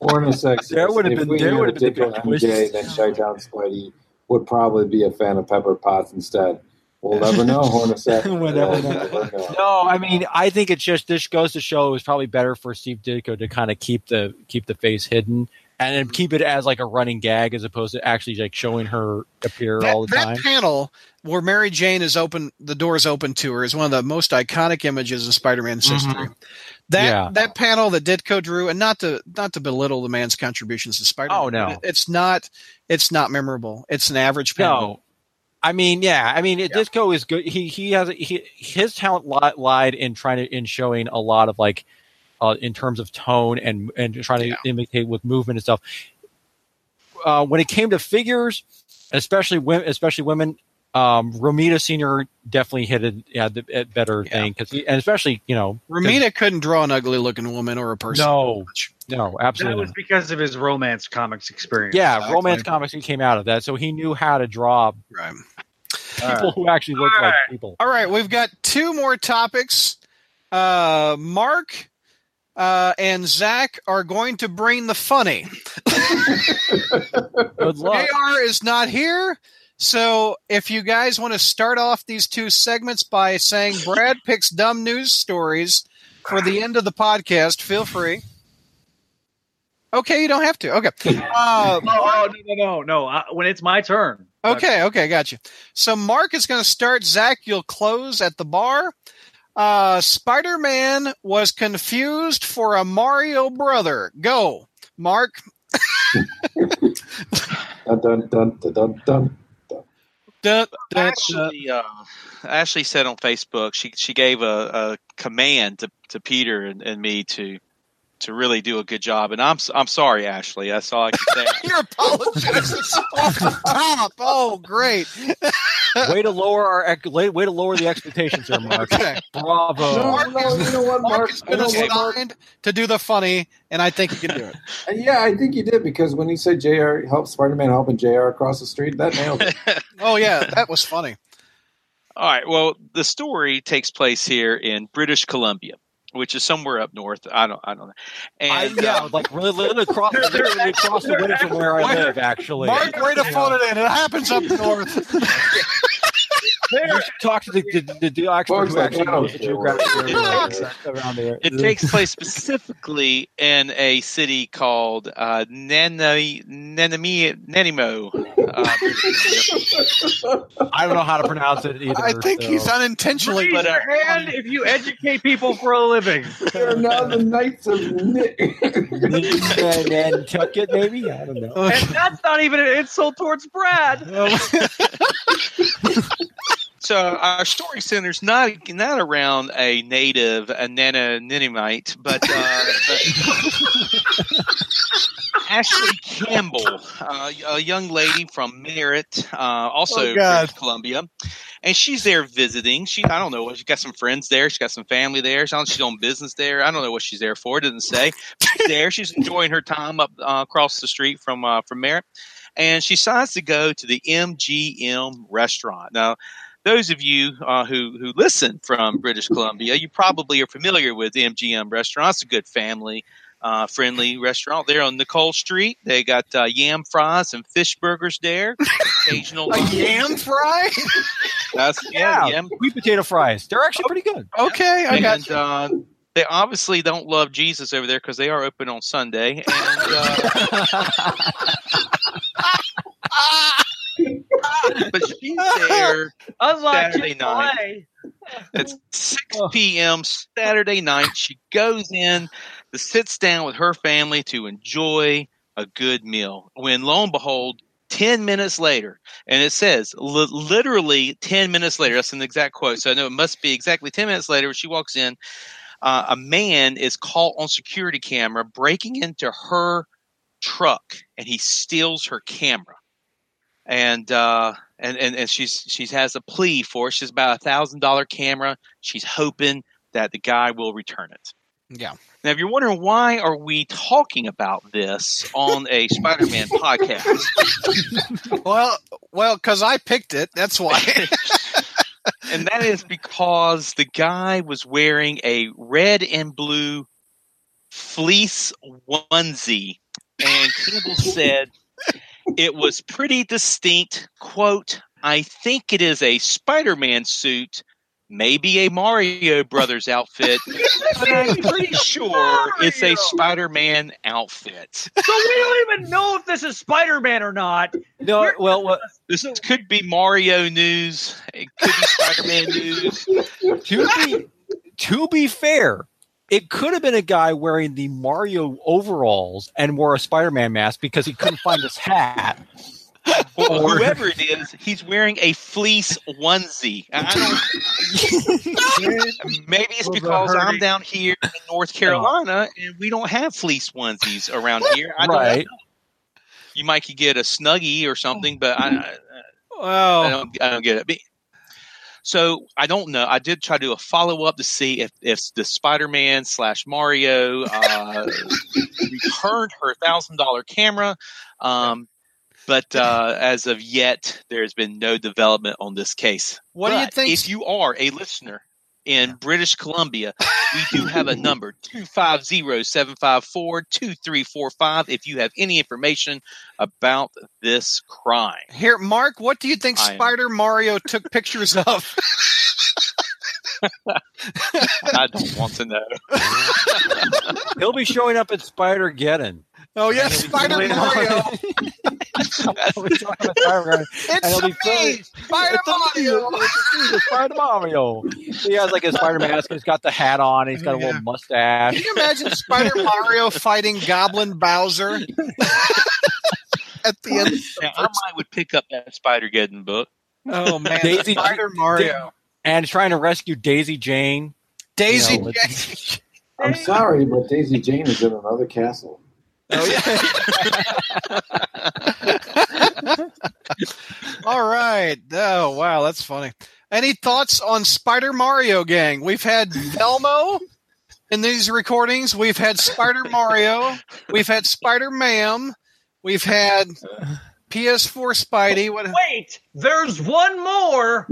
Or in a sex, there would have been there would have been different twist. Then Shy Town Spidey would probably be a fan of Pepper Potts instead. We'll never know. No, I mean, I think it's just this goes to show it was probably better for Steve Ditko to kind of keep the keep the face hidden and then keep it as like a running gag as opposed to actually like showing her appear that, all the that time. That panel where Mary Jane is open, the door's open to her, is one of the most iconic images in Spider-Man's mm-hmm. history. That yeah. that panel that Ditko drew, and not to not to belittle the man's contributions to Spider-Man. Oh no, it's not it's not memorable. It's an average panel. No. I mean, yeah. I mean, yeah. Ditko is good. He he has he, his talent li- lied in trying to in showing a lot of like, uh, in terms of tone and and trying to yeah. imitate with movement and stuff. uh, when it came to figures, especially women, especially women, um, Romita Senior definitely hit a, yeah, the, a better yeah. thing, because and especially you know Romita couldn't draw an ugly looking woman or a person. No, no, absolutely. That was because of his romance comics experience. Yeah, exactly. Romance comics, he came out of that, so he knew how to draw right. people right. who actually look right. like people. All right, we've got two more topics. Uh, Mark uh, and Zach are going to bring the funny. Good luck. A R is not here. So if you guys want to start off these two segments by saying Brad picks dumb news stories for the end of the podcast, feel free. Okay, you don't have to. Okay. Uh, no, Mark, no, no, no, no. I, when it's my turn. Okay, okay, gotcha. So Mark is going to start. Zach, you'll close at the bar. Uh, Spider-Man was confused for a Mario brother. Go, Mark. Dun, dun, dun, dun, dun. Da, da, Ashley, uh, Ashley said on Facebook she she gave a, a command to, to Peter and, and me to to really do a good job, and I'm I'm sorry, Ashley. That's all I can say. You're apologizing off the top. Oh, great! Way to lower our way to lower the expectations here, Mark. Okay. Bravo. No, Mark, no, you know what, Mark, Mark has been assigned to do the funny, and I think he can do it. And yeah, I think he did, because when he said J R help Spider-Man helping J R across the street, that nailed it. Oh, yeah, that was funny. All right, well, the story takes place here in British Columbia, which is somewhere up north. I don't I don't know. And I, yeah, uh, like really, really across, literally across the way from where I live, actually. Mark, way to phone it in. It happens up north. You should talk to the, the, the actual geographic. It takes place specifically in a city called uh, Nanami, Nanami, Nanimo. Uh, I don't know how to pronounce it either. I think so. He's unintentionally. Raise but, uh, your hand if you educate people for a living. They're now the Knights of Nick. and, and Tucket, maybe? I don't know. And that's not even an insult towards Brad. So our story center's not not around a native a nana ninimite, but, uh, but Ashley Campbell, uh, a young lady from Merritt, uh, also oh Columbia, and she's there visiting. She I don't know. She got some friends there. She got some family there. She's on business there. I don't know what she's there for. It doesn't say. She's there. She's enjoying her time up uh, across the street from uh, from Merritt, and she decides to go to the M G M restaurant now. Those of you uh, who, who listen from British Columbia, you probably are familiar with the M G M restaurant. It's a good family-friendly uh, restaurant. They're on Nicole Street. They got uh, yam fries and fish burgers there. Occasional a yam fry? That's, yeah, yeah. Yam. Sweet potato fries. They're actually pretty good. Okay, I and, got you. Uh, they obviously don't love Jesus over there because they are open on Sunday. And, uh, but she's there unlike Saturday night. It's six p.m. Saturday night. She goes in, sits down with her family to enjoy a good meal. When, lo and behold, ten minutes later, and it says li- literally ten minutes later. That's an exact quote, so I know it must be exactly ten minutes later when she walks in. Uh, a man is caught on security camera breaking into her truck, and he steals her camera. And, uh, and and and she's she's has a plea for it. She's about a thousand dollar camera. She's hoping that the guy will return it. Yeah. Now, if you're wondering why are we talking about this on a Spider-Man podcast? Well, well, because I picked it. That's why. And that is because the guy was wearing a red and blue fleece onesie, and Campbell said. It was pretty distinct. Quote, I think it is a Spider-Man suit, maybe a Mario Brothers outfit, but I'm pretty sure Mario. It's a Spider-Man outfit. So we don't even know if this is Spider-Man or not. No, We're, well, well, this could be Mario news. It could be Spider-Man news. To be, to be fair. It could have been a guy wearing the Mario overalls and wore a Spider-Man mask because he couldn't find his hat. Well, or whoever it is, he's wearing a fleece onesie. I don't, maybe it's because I'm down here in North Carolina and we don't have fleece onesies around here. I don't right. know. you might could get a Snuggie or something, but I, I, well, I don't I don't get it. So I don't know. I did try to do a follow up to see if, if the Spider-Man slash Mario uh, returned her thousand dollar camera. Um, But uh, as of yet, there has been no development on this case. What but do you think? If you are a listener in British Columbia, we do have a number, two five zero, seven five four, two three four five, if you have any information about this crime. Here, Mark, what do you think I Spider am... Mario took pictures of? I don't want to know. He'll be showing up at Spider-Geddon. Oh, yes, Spider-Mario. It's me, Spider-Mario. It's Spider-Mario. He has like a Spider mask. He's got the hat on. He's got a yeah. little mustache. Can you imagine Spider-Mario fighting Goblin Bowser? At the end. Now, I might would pick up that Spider-Geddon book. Oh, man. Daisy, Spider-Mario. And trying to rescue Daisy Jane. Daisy you know, Jane. I'm sorry, but Daisy Jane is in another castle. Oh, yeah. All right. Oh, wow. That's funny. Any thoughts on Spider Mario, gang? We've had Velmo in these recordings. We've had Spider Mario. We've had Spider Man. We've had P S four Spidey. What? Wait, there's one more.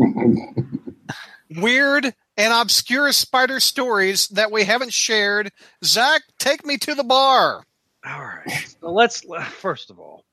Weird and obscure spider stories that we haven't shared. Zach, take me to the bar. All right. So let's first of all,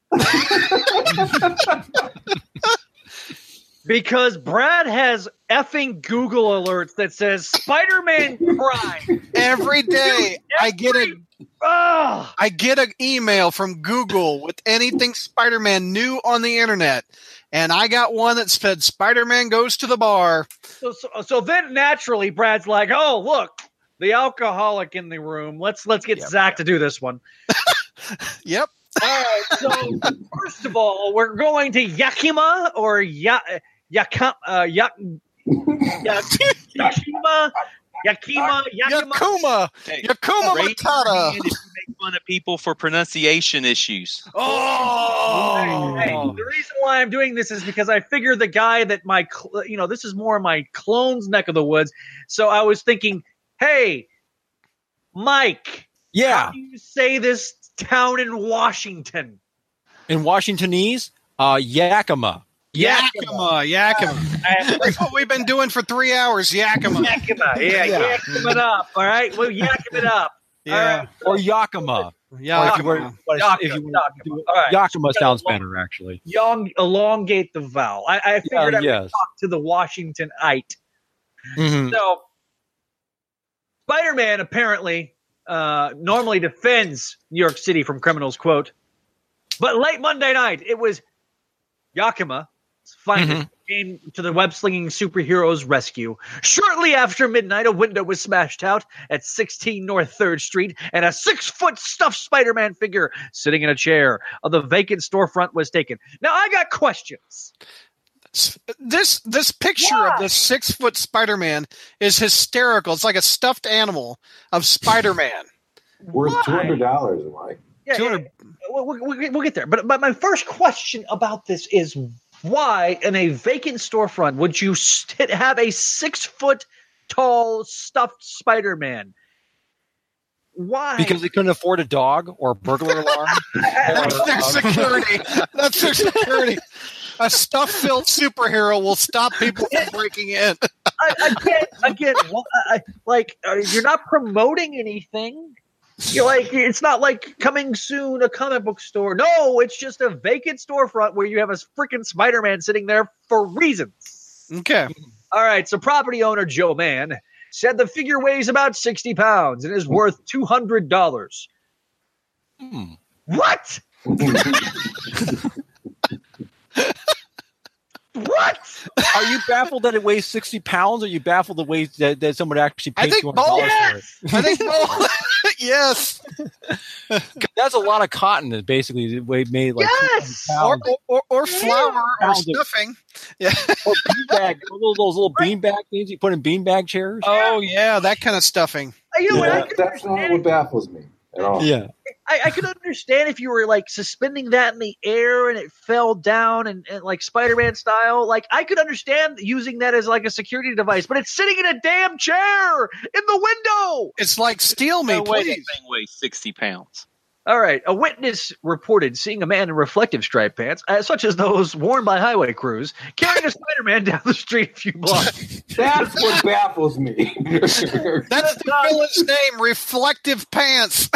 because Brad has effing Google alerts that says Spider-Man crime every day. Every, I get a, oh. I get an email from Google with anything Spider-Man new on the internet, and I got one that said Spider-Man goes to the bar. So, so, so then naturally, Brad's like, "Oh, look." The alcoholic in the room. Let's let's get yep, Zach yep. to do this one. Yep. All right. So first of all, we're going to Yakima or ya Yakima uh, ya, ya, Yakima Yakima Yakima hey, Yakima Matata. If you make fun of people for pronunciation issues. Oh. Hey, hey, the reason why I'm doing this is because I figure the guy that my cl- you know this is more my clone's neck of the woods. So I was thinking. Hey, Mike. Yeah. How do you say this town in Washington? In Washingtonese? Uh, Yakima. Yakima. Yakima. Yakima. That's what we've been doing for three hours. Yakima. Yakima. Yeah. yeah. Yakim it up. All right. Well, Yakim it up. Yeah. Right. Or Yakima. Yakima. Yakima sounds long, better, actually. Young, elongate the vowel. I, I figured uh, I yes. would talk to the Washingtonite. Mm-hmm. So. Spider-Man apparently uh, normally defends New York City from criminals, quote. But late Monday night, it was Yakima finally mm-hmm. came to the web-slinging superhero's rescue. Shortly after midnight, a window was smashed out at sixteen North third Street, and a six-foot stuffed Spider-Man figure sitting in a chair of the vacant storefront was taken. Now, I got questions. This this picture Why? of this six foot Spider-Man is hysterical. It's like a stuffed animal of Spider-Man. Worth two hundred dollars, Mike. Yeah, yeah, yeah. We'll, we'll, we'll get there. But but my first question about this is why in a vacant storefront would you st- have a six foot tall stuffed Spider-Man? Why? Because they couldn't afford a dog or a burglar alarm. That's their security. That's their security. A stuff-filled superhero will stop people from breaking in. I, I can't. I can't. I, like uh, you're not promoting anything. You're like it's not like coming soon a comic book store. No, it's just a vacant storefront where you have a freaking Spider-Man sitting there for reasons. Okay. All right. So property owner Joe Mann said the figure weighs about sixty pounds and is worth two hundred dollars. Hmm. What? What? Are you baffled that it weighs sixty pounds? Or are you baffled the way that, that someone actually paid two hundred dollars for it? I think both. Yes. That's a lot of cotton that basically made like yes. Or, or, or flour yeah. or stuffing. Yeah. Or beanbag. Those little beanbag things you put in beanbag chairs. Oh yeah, that kind of stuffing. Yeah, that, that's not what baffles me at all. Yeah. I, I could understand if you were like suspending that in the air and it fell down and, and like Spider-Man style. Like I could understand using that as like a security device, but it's sitting in a damn chair in the window. It's like steal me, no please. Way, that thing weighs sixty pounds. All right. A witness reported seeing a man in reflective striped pants, uh, such as those worn by highway crews, carrying a Spider-Man down the street a few blocks. That's what baffles me. That's, That's the not... villain's name, Reflective Pants.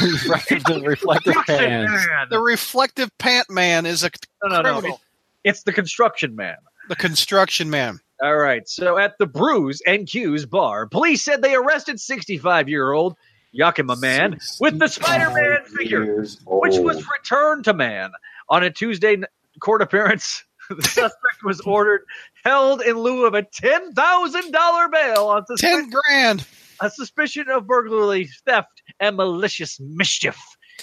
The Reflective Pants. The Reflective Pant Man is a no, no, no. It's the Construction Man. The Construction Man. All right. So at the Brews and Q's bar, police said they arrested sixty-five-year-old Yakima Man with the Spider-Man figure, which was returned to man. On a Tuesday court appearance, the suspect was ordered held in lieu of a ten thousand dollars bail on suspicion, ten grand. A suspicion of burglary, theft, and malicious mischief.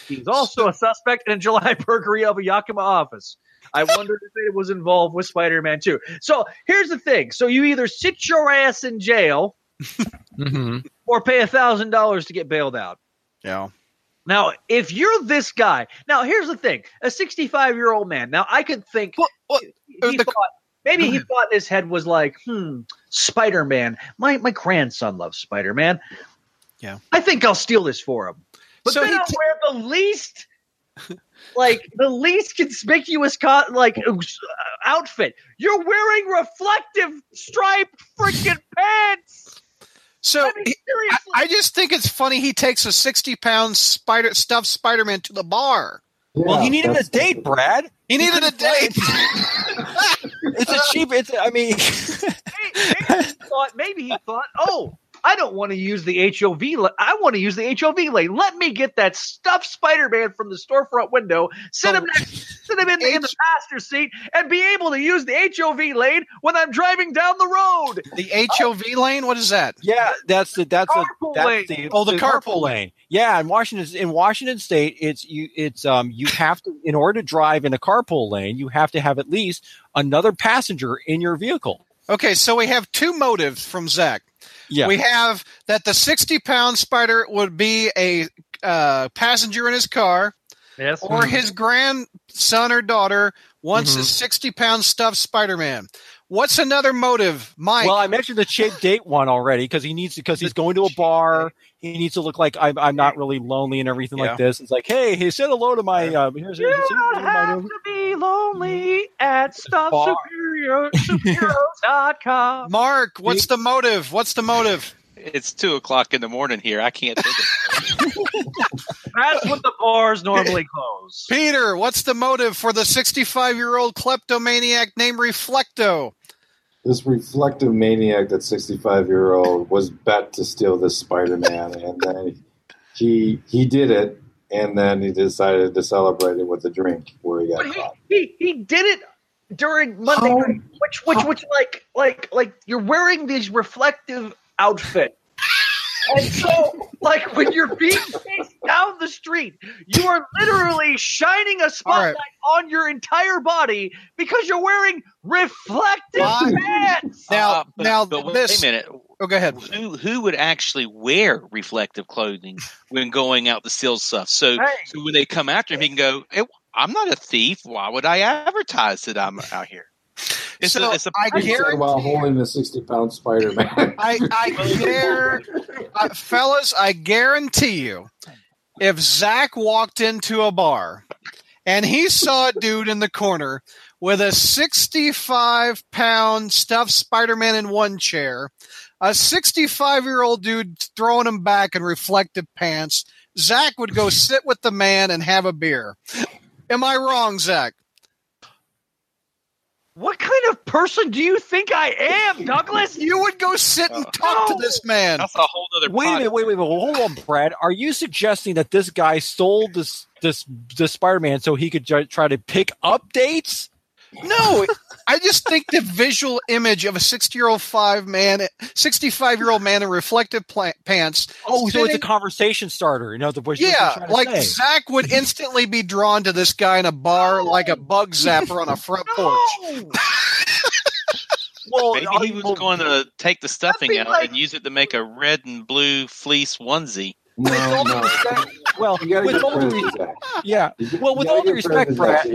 He's also a suspect in a July burglary of a Yakima office. I wondered if it was involved with Spider-Man too. So here's the thing. So you either sit your ass in jail mm-hmm. or pay a thousand dollars to get bailed out. Yeah. Now, if you're this guy, now here's the thing: a sixty-five-year-old man. Now, I could think well, well, he the, thought, maybe he thought in his head was like, "Hmm, Spider-Man. My my grandson loves Spider-Man. Yeah, I think I'll steal this for him." But so then I'll t- wear the least, like the least conspicuous, co- like uh, outfit. You're wearing reflective striped freaking pants. So I, mean, I, I just think it's funny he takes a sixty-pound spider stuffed Spider-Man to the bar. Yeah, well, he needed a date, Brad. He, he needed a date. It's a cheap. It's. I mean, maybe, maybe, he thought, maybe he thought, oh, I don't want to use the H O V. La- I want to use the H O V lane. Let me get that stuffed Spider-Man from the storefront window. Sit oh. him next, sit him in the, H- in the passenger seat, and be able to use the H O V lane when I'm driving down the road. The H O V oh. lane? What is that? Yeah, that's the that's a that's the oh the, the carpool lane. Yeah, in Washington in Washington State, it's you it's um you have to in order to drive in a carpool lane, you have to have at least another passenger in your vehicle. Okay, so we have two motives from Zach. Yeah. We have that the sixty-pound spider would be a uh, passenger in his car, yes. or mm-hmm. his grandson or daughter wants mm-hmm. his sixty-pound stuffed Spider-Man. What's another motive, Mike? Well, I mentioned the cheap date one already because he needs because he's going to a bar. He needs to look like I'm, I'm not really lonely and everything yeah. like this. It's like, hey, he said hello to my. Uh, here's, you here's, don't here's have my to be lonely at stuff superior dot com. Mark, what's the motive? What's the motive? It's two o'clock in the morning here. I can't think of it. That's when the bars normally close. Peter, what's the motive for the sixty-five-year-old kleptomaniac named Reflecto? This reflective maniac, that sixty-five-year-old, was bet to steal this Spider-Man, and then he he did it, and then he decided to celebrate it with a drink where he got caught. He, he, he did it during Monday oh. night, which, which, which like, like, like you're wearing these reflective outfit. And so, like, when you're being chased down the street, you are literally shining a spotlight right. on your entire body because you're wearing reflective uh, pants. Now, uh, but, now but this, wait a minute. Oh, go ahead. Who, who would actually wear reflective clothing when going out to steal stuff? So, hey. so when they come after him, he can go, hey, I'm not a thief. Why would I advertise that I'm out here? It's so a, it's a, I guarantee while holding the sixty-pound Spider-Man. I, I guarantee, uh, fellas, I guarantee you, if Zach walked into a bar and he saw a dude in the corner with a sixty-five-pound stuffed Spider-Man in one chair, a sixty-five-year-old dude throwing him back in reflective pants, Zach would go sit with the man and have a beer. Am I wrong, Zach? What kind of person do you think I am, Douglas? You would go sit and talk oh, to this man. That's a whole other Wait podcast. a minute, wait, wait, wait. Hold on, Brad. Are you suggesting that this guy stole this this, this Spider-Man so he could j- try to pick up dates? No. I just think the visual image of a sixty-year-old five man, sixty-five-year-old man in reflective pla- pants. Oh, sitting, so it's a conversation starter, you know? The voice yeah, like say. Zach would instantly be drawn to this guy in a bar no. like a bug zapper on a front porch. No. Well, maybe he was well, going to take the stuffing out like, and use it to make a red and blue fleece onesie. No, no. Well, with all due respect, yeah. Well, with all due respect, Brad.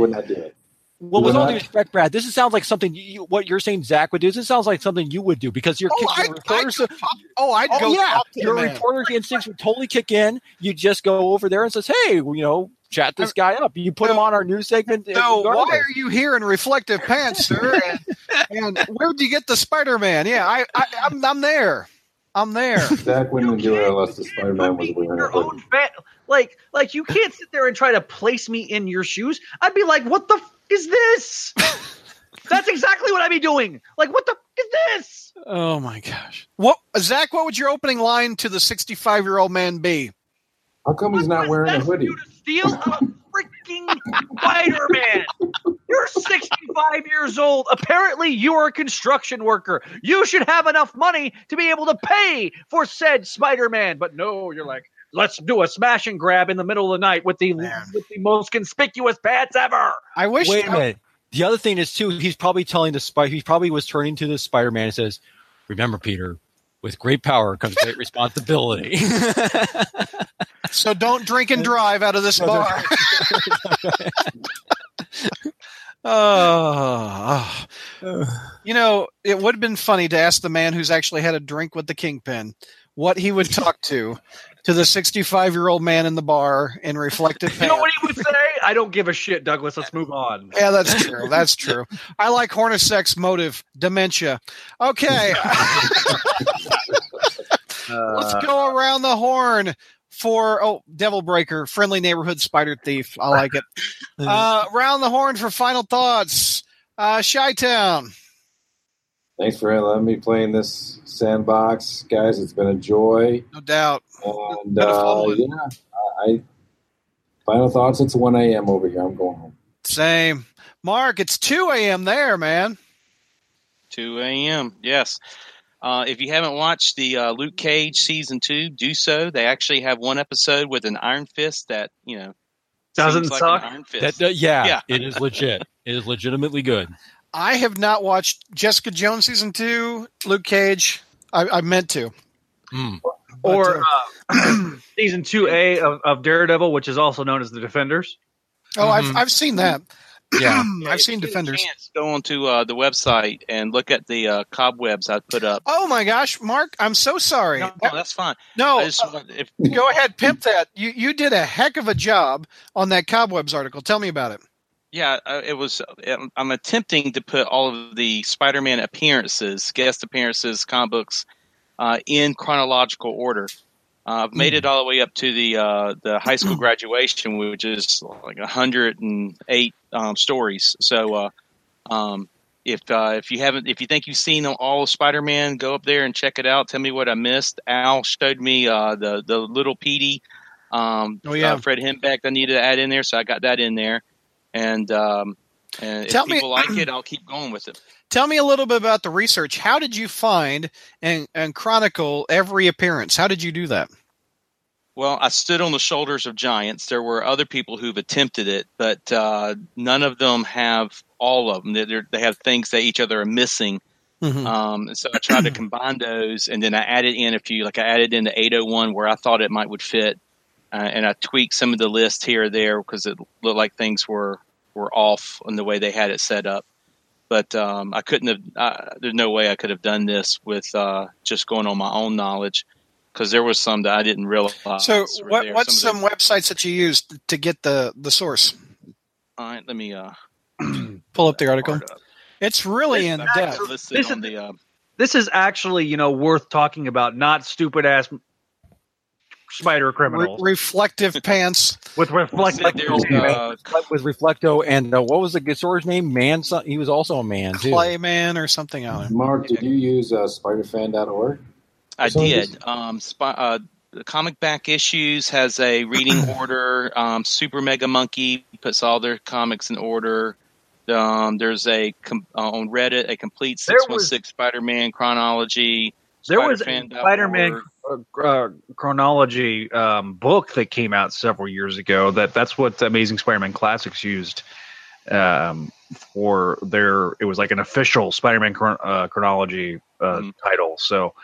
Well, with all due respect, Brad, this sounds like something you, what you're saying Zach would do. This sounds like something you would do because your oh, reporters. I'd, I'd, oh, I'd oh, go. Yeah, your reporter instincts would totally kick in. You just go over there and says, "Hey, you know, chat this guy up. You put no, him on our news segment." No, why are you here in reflective pants, sir? And, and where did you get the Spider-Man? Yeah, I, I, I'm, I'm there. I'm there. Zach wouldn't do it unless the Spider-Man was wearing it. Like, like you can't sit there and try to place me in your shoes. I'd be like, what the f- is this? That's exactly what I'd be doing. Like, what the f- is this? Oh, my gosh. What, Zach, what would your opening line to the sixty-five-year-old man be? How come what he's not wearing a hoodie? To steal a freaking Spider-Man. You're sixty-five years old. Apparently, you are a construction worker. You should have enough money to be able to pay for said Spider-Man. But no, you're like, let's do a smash and grab in the middle of the night with the with the most conspicuous pants ever. I wish. Wait a minute. The other thing is too. He's probably telling the spy. He probably was turning to the Spider-Man and says, "Remember, Peter, with great power comes great responsibility." So don't drink and drive out of this bar. Oh, oh, you know, it would have been funny to ask the man who's actually had a drink with the kingpin what he would talk to. To the sixty-five-year-old man in the bar in reflective pants. You know what he would say? I don't give a shit, Douglas. Let's move on. Yeah, that's true. That's true. I like Hornacek's motive, dementia. Okay. uh, Let's go around the horn for, oh, Devil Breaker, friendly neighborhood spider thief. I like it. Uh, round the horn for final thoughts. Uh, Shy Town. Thanks for letting me play in this sandbox, guys. It's been a joy. No doubt. And uh, yeah, I, I final thoughts. It's one a.m. over here. I'm going home. Same, Mark. It's two a.m. there, man. two a.m. Yes. Uh, if you haven't watched the uh, Luke Cage season two, do so. They actually have one episode with an Iron Fist that you know doesn't suck. Like an Iron Fist. That, uh, yeah, yeah, it is legit. It is legitimately good. I have not watched Jessica Jones season two, Luke Cage. I, I meant to. Mm. Or uh, season two A of, of Daredevil, which is also known as The Defenders. Oh, mm-hmm. I've I've seen that. Yeah, I've if seen Defenders. Chance, go onto uh, the website and look at the uh, cobwebs I put up. Oh my gosh, Mark! I'm so sorry. No, no that's fine. No, just, uh, if, go ahead, pimp that. You you did a heck of a job on that cobwebs article. Tell me about it. Yeah, it was. I'm attempting to put all of the Spider-Man appearances, guest appearances, comic books, uh, in chronological order. Uh, I've made it all the way up to the uh, the high school graduation, which is like one hundred eight um, stories. So, uh, um, if uh, if you haven't, if you think you've seen all of Spider-Man, go up there and check it out. Tell me what I missed. Al showed me uh, the the little Petey, um, oh, yeah. uh, Fred Hembeck. I needed to add in there, so I got that in there. And, um, and tell if people me, like it, I'll keep going with it. Tell me a little bit about the research. How did you find and, and chronicle every appearance? How did you do that? Well, I stood on the shoulders of giants. There were other people who've attempted it, but uh, none of them have all of them. They're, they have things that each other are missing. Mm-hmm. Um, and so I tried to combine those, and then I added in a few. Like I added in the eight oh one where I thought it might would fit, uh, and I tweaked some of the list here or there because it looked like things were – were off on the way they had it set up, but um, I couldn't have. Uh, there's no way I could have done this with uh, just going on my own knowledge, because there was some that I didn't realize. So, what, there, what's some, some the, websites that you used to get the the source? All right, let me uh, pull up the article. Up. It's really it's in depth. This is, the, uh, this is actually you know worth talking about. Not stupid ass spider criminals. Re- reflective pants. With reflecto. Uh, with reflecto and uh, what was the George name? Man, son- he was also a man. Clayman or something else. Mark, did you use uh, spider fan dot org? I did. Um, sp- uh, the comic back issues has a reading order. Um, Super Mega Monkey puts all their comics in order. Um, there's a com- uh, on Reddit a complete six one six was- Spider-Man chronology. There was a Spider-Man uh, chronology um, book that came out several years ago. That that's what Amazing Spider-Man Classics used um, for their. It was like an official Spider-Man chron- uh, chronology uh, mm-hmm. title. So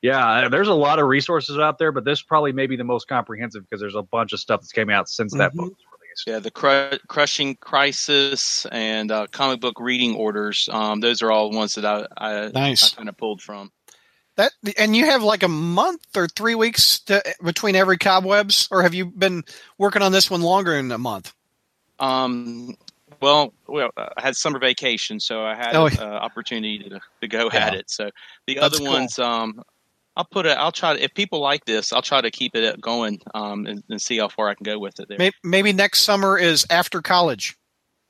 Yeah, there's a lot of resources out there, but this probably may be the most comprehensive because there's a bunch of stuff that's came out since mm-hmm. that book was released. Yeah, the cru- Crushing Crisis and uh, comic book reading orders. Um, those are all ones that I, I, nice. I kind of pulled from. That and you have like a month or three weeks to, between every cobwebs, or have you been working on this one longer than a month? Um. Well, well, I had summer vacation, so I had oh, yeah. uh, opportunity to, to go yeah. at it. So the That's other cool. ones, um, I'll put it. I'll try to. If people like this, I'll try to keep it going um, and, and see how far I can go with it. There. Maybe, maybe next summer is after college.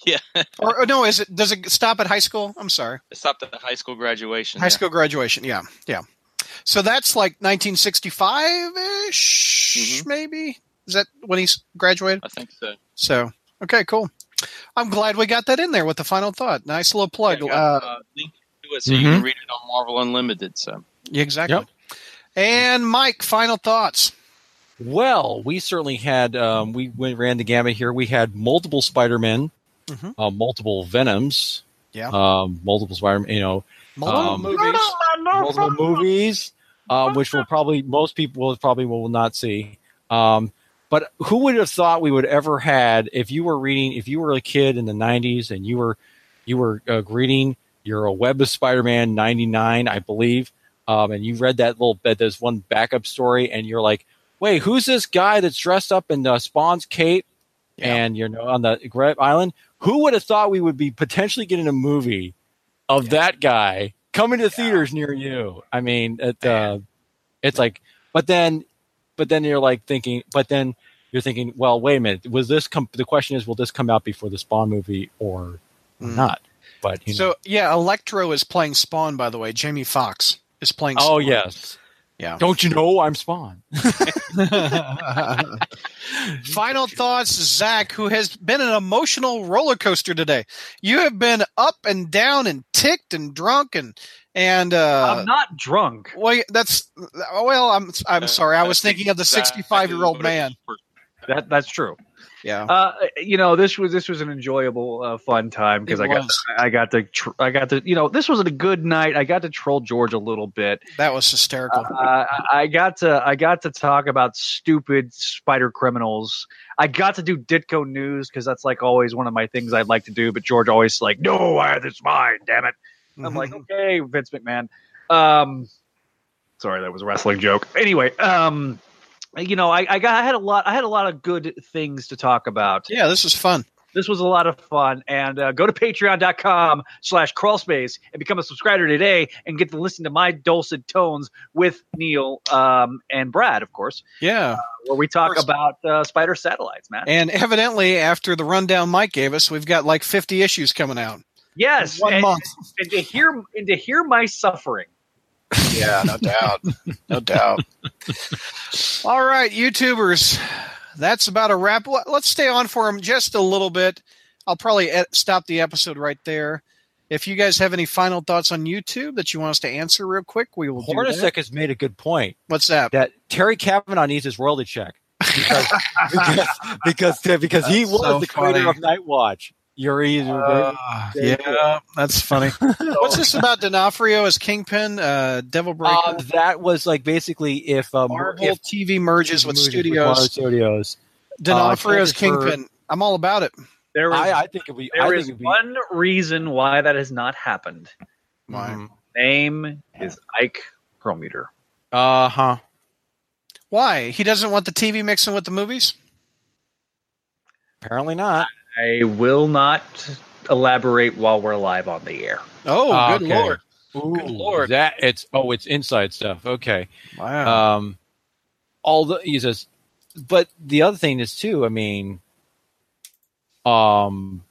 Yeah. or, or no, is it? Does it stop at high school? I'm sorry. It stopped at high school graduation. High yeah. school graduation. Yeah, yeah. So that's like nineteen sixty-five ish, mm-hmm. maybe? Is that when he graduated? I think so. So, okay, cool. I'm glad we got that in there with the final thought. Nice little plug. Yeah, got, uh, uh, link to it so mm-hmm. you can read it on Marvel Unlimited. So exactly. Yep. And Mike, final thoughts. Well, we certainly had um, – we went, ran the gamut here. We had multiple Spider-Men, mm-hmm. uh, multiple Venoms, yeah, um, multiple Spider-Men, you know, um, movies, multiple movies, uh, which will probably – most people will probably will not see. Um, but who would have thought we would ever had – if you were reading – if you were a kid in the nineties and you were you were uh, reading your A Web of Spider-Man ninety-nine, I believe, um, and you read that little bit, there's one backup story, and you're like – wait, who's this guy that's dressed up in uh, Spawn's cape yeah. and you know on the Great Island? Who would have thought we would be potentially getting a movie of yeah. that guy coming to yeah. theaters near you? I mean, it, uh, it's yeah. like, but then, but then you're like thinking, but then you're thinking, well, wait a minute, was this? Com- the question is, will this come out before the Spawn movie or mm. not? But you so know. yeah, Electro is playing Spawn. By the way, Jamie Foxx is playing. Spawn. Oh yes. Yeah. Don't you know I'm Spawn? Final thoughts, Zach, who has been an emotional roller coaster today. You have been up and down and ticked and drunk and and. Uh, I'm not drunk. Well, that's well. I'm I'm sorry. I was thinking of the sixty-five year old man. That that's true. Yeah. Uh, you know, this was this was an enjoyable, uh, fun time because I got to, I got to tr- I got to you know this was a good night. I got to troll George a little bit. That was hysterical. Uh, I, I got to I got to talk about stupid spider criminals. I got to do Ditko News because that's like always one of my things I'd like to do. But George always like, no, I it's mine. Damn it! Mm-hmm. I'm like, okay, Vince McMahon. Um, sorry, that was a wrestling joke. Anyway, um. You know, I, I got I had a lot I had a lot of good things to talk about. Yeah, this was fun. This was a lot of fun. And uh, go to patreon.com slash crawlspace and become a subscriber today and get to listen to my dulcet tones with Neil um, and Brad, of course. Yeah. Uh, where we talk about uh, spider satellites, man. And evidently, after the rundown Mike gave us, we've got like fifty issues coming out. Yes. In one and, month. And to hear and to hear my suffering. Yeah, no doubt. No doubt. All right, YouTubers, that's about a wrap. Let's stay on for them just a little bit. I'll probably stop the episode right there. If you guys have any final thoughts on YouTube that you want us to answer real quick, we will Hornacek do that. has made a good point. What's that? That Terry Kavanaugh needs his royalty check. Because because, because, because he was so the creator funny. of Nightwatch. You're either uh, yeah, that's funny. What's this about D'Onofrio as Kingpin, uh, Devil Breaker? Um, that was like basically if um, Marvel if T V merges with studios, with studios, D'Onofrio as uh, Kingpin. For, I'm all about it. There is, I, I think it'd be, there I think is it'd be, one reason why that has not happened. My name yeah. is Ike Perlmutter. Uh huh. Why he doesn't want the T V mixing with the movies? Apparently not. I will not elaborate while we're live on the air. Oh, uh, good okay. lord! Ooh, good lord! That it's oh, it's inside stuff. Okay. Wow. Um, all the he says, but the other thing is too. I mean, um,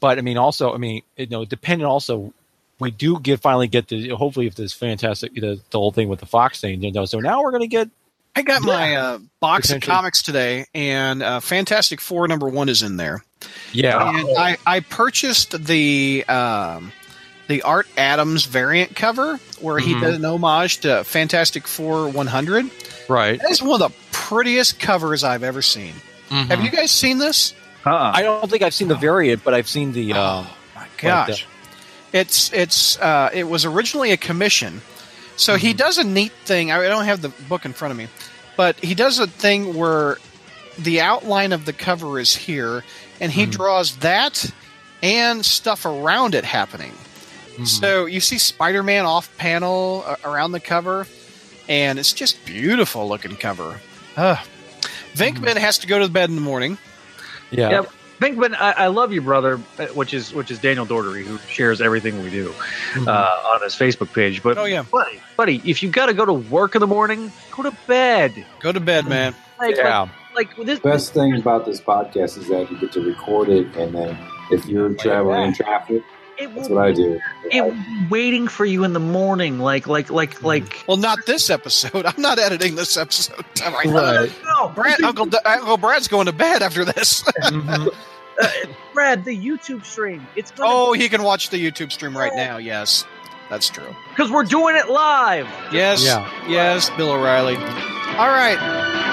but I mean, also, I mean, you know, depending also, we do get finally get the hopefully if this fantastic the, the whole thing with the Fox thing, you know. So now we're gonna get. I got my uh, box of comics today, and uh, Fantastic Four number one is in there. Yeah, and I, I purchased the um, the Art Adams variant cover where mm-hmm. he did an homage to Fantastic Four one hundred. Right, that is one of the prettiest covers I've ever seen. Mm-hmm. Have you guys seen this? Uh-uh. I don't think I've seen the variant, but I've seen the. Uh, oh my gosh, like the- it's it's uh, it was originally a commission. So he does a neat thing. I don't have the book in front of me, but he does a thing where the outline of the cover is here, and he mm-hmm. draws that and stuff around it happening. Mm-hmm. So you see Spider-Man off panel uh, around the cover, and it's just beautiful looking cover. Uh, Venkman mm-hmm. has to go to bed in the morning. Yeah. yeah. Venkman, I, I love you, brother, which is which is Daniel Daugherty, who shares everything we do mm-hmm. uh, on his Facebook page. But oh, yeah. buddy, buddy, if you got to go to work in the morning, go to bed. Go to bed, man. Like, yeah. Like, like this, best this, thing about this podcast is that you get to record it, and then if you're like traveling that. in traffic, it that's will, what I do. It will be waiting for you in the morning, like, like, like, mm-hmm. like. Well, not this episode. I'm not editing this episode. Right. No, no, Brad, Uncle, Uncle Brad's going to bed after this. Mm-hmm. Uh, Brad, the YouTube stream. It's gonna oh, be- he can watch the YouTube stream right now. Yes, that's true. Because we're doing it live. Yes, yeah. yes, Bill O'Reilly. All right.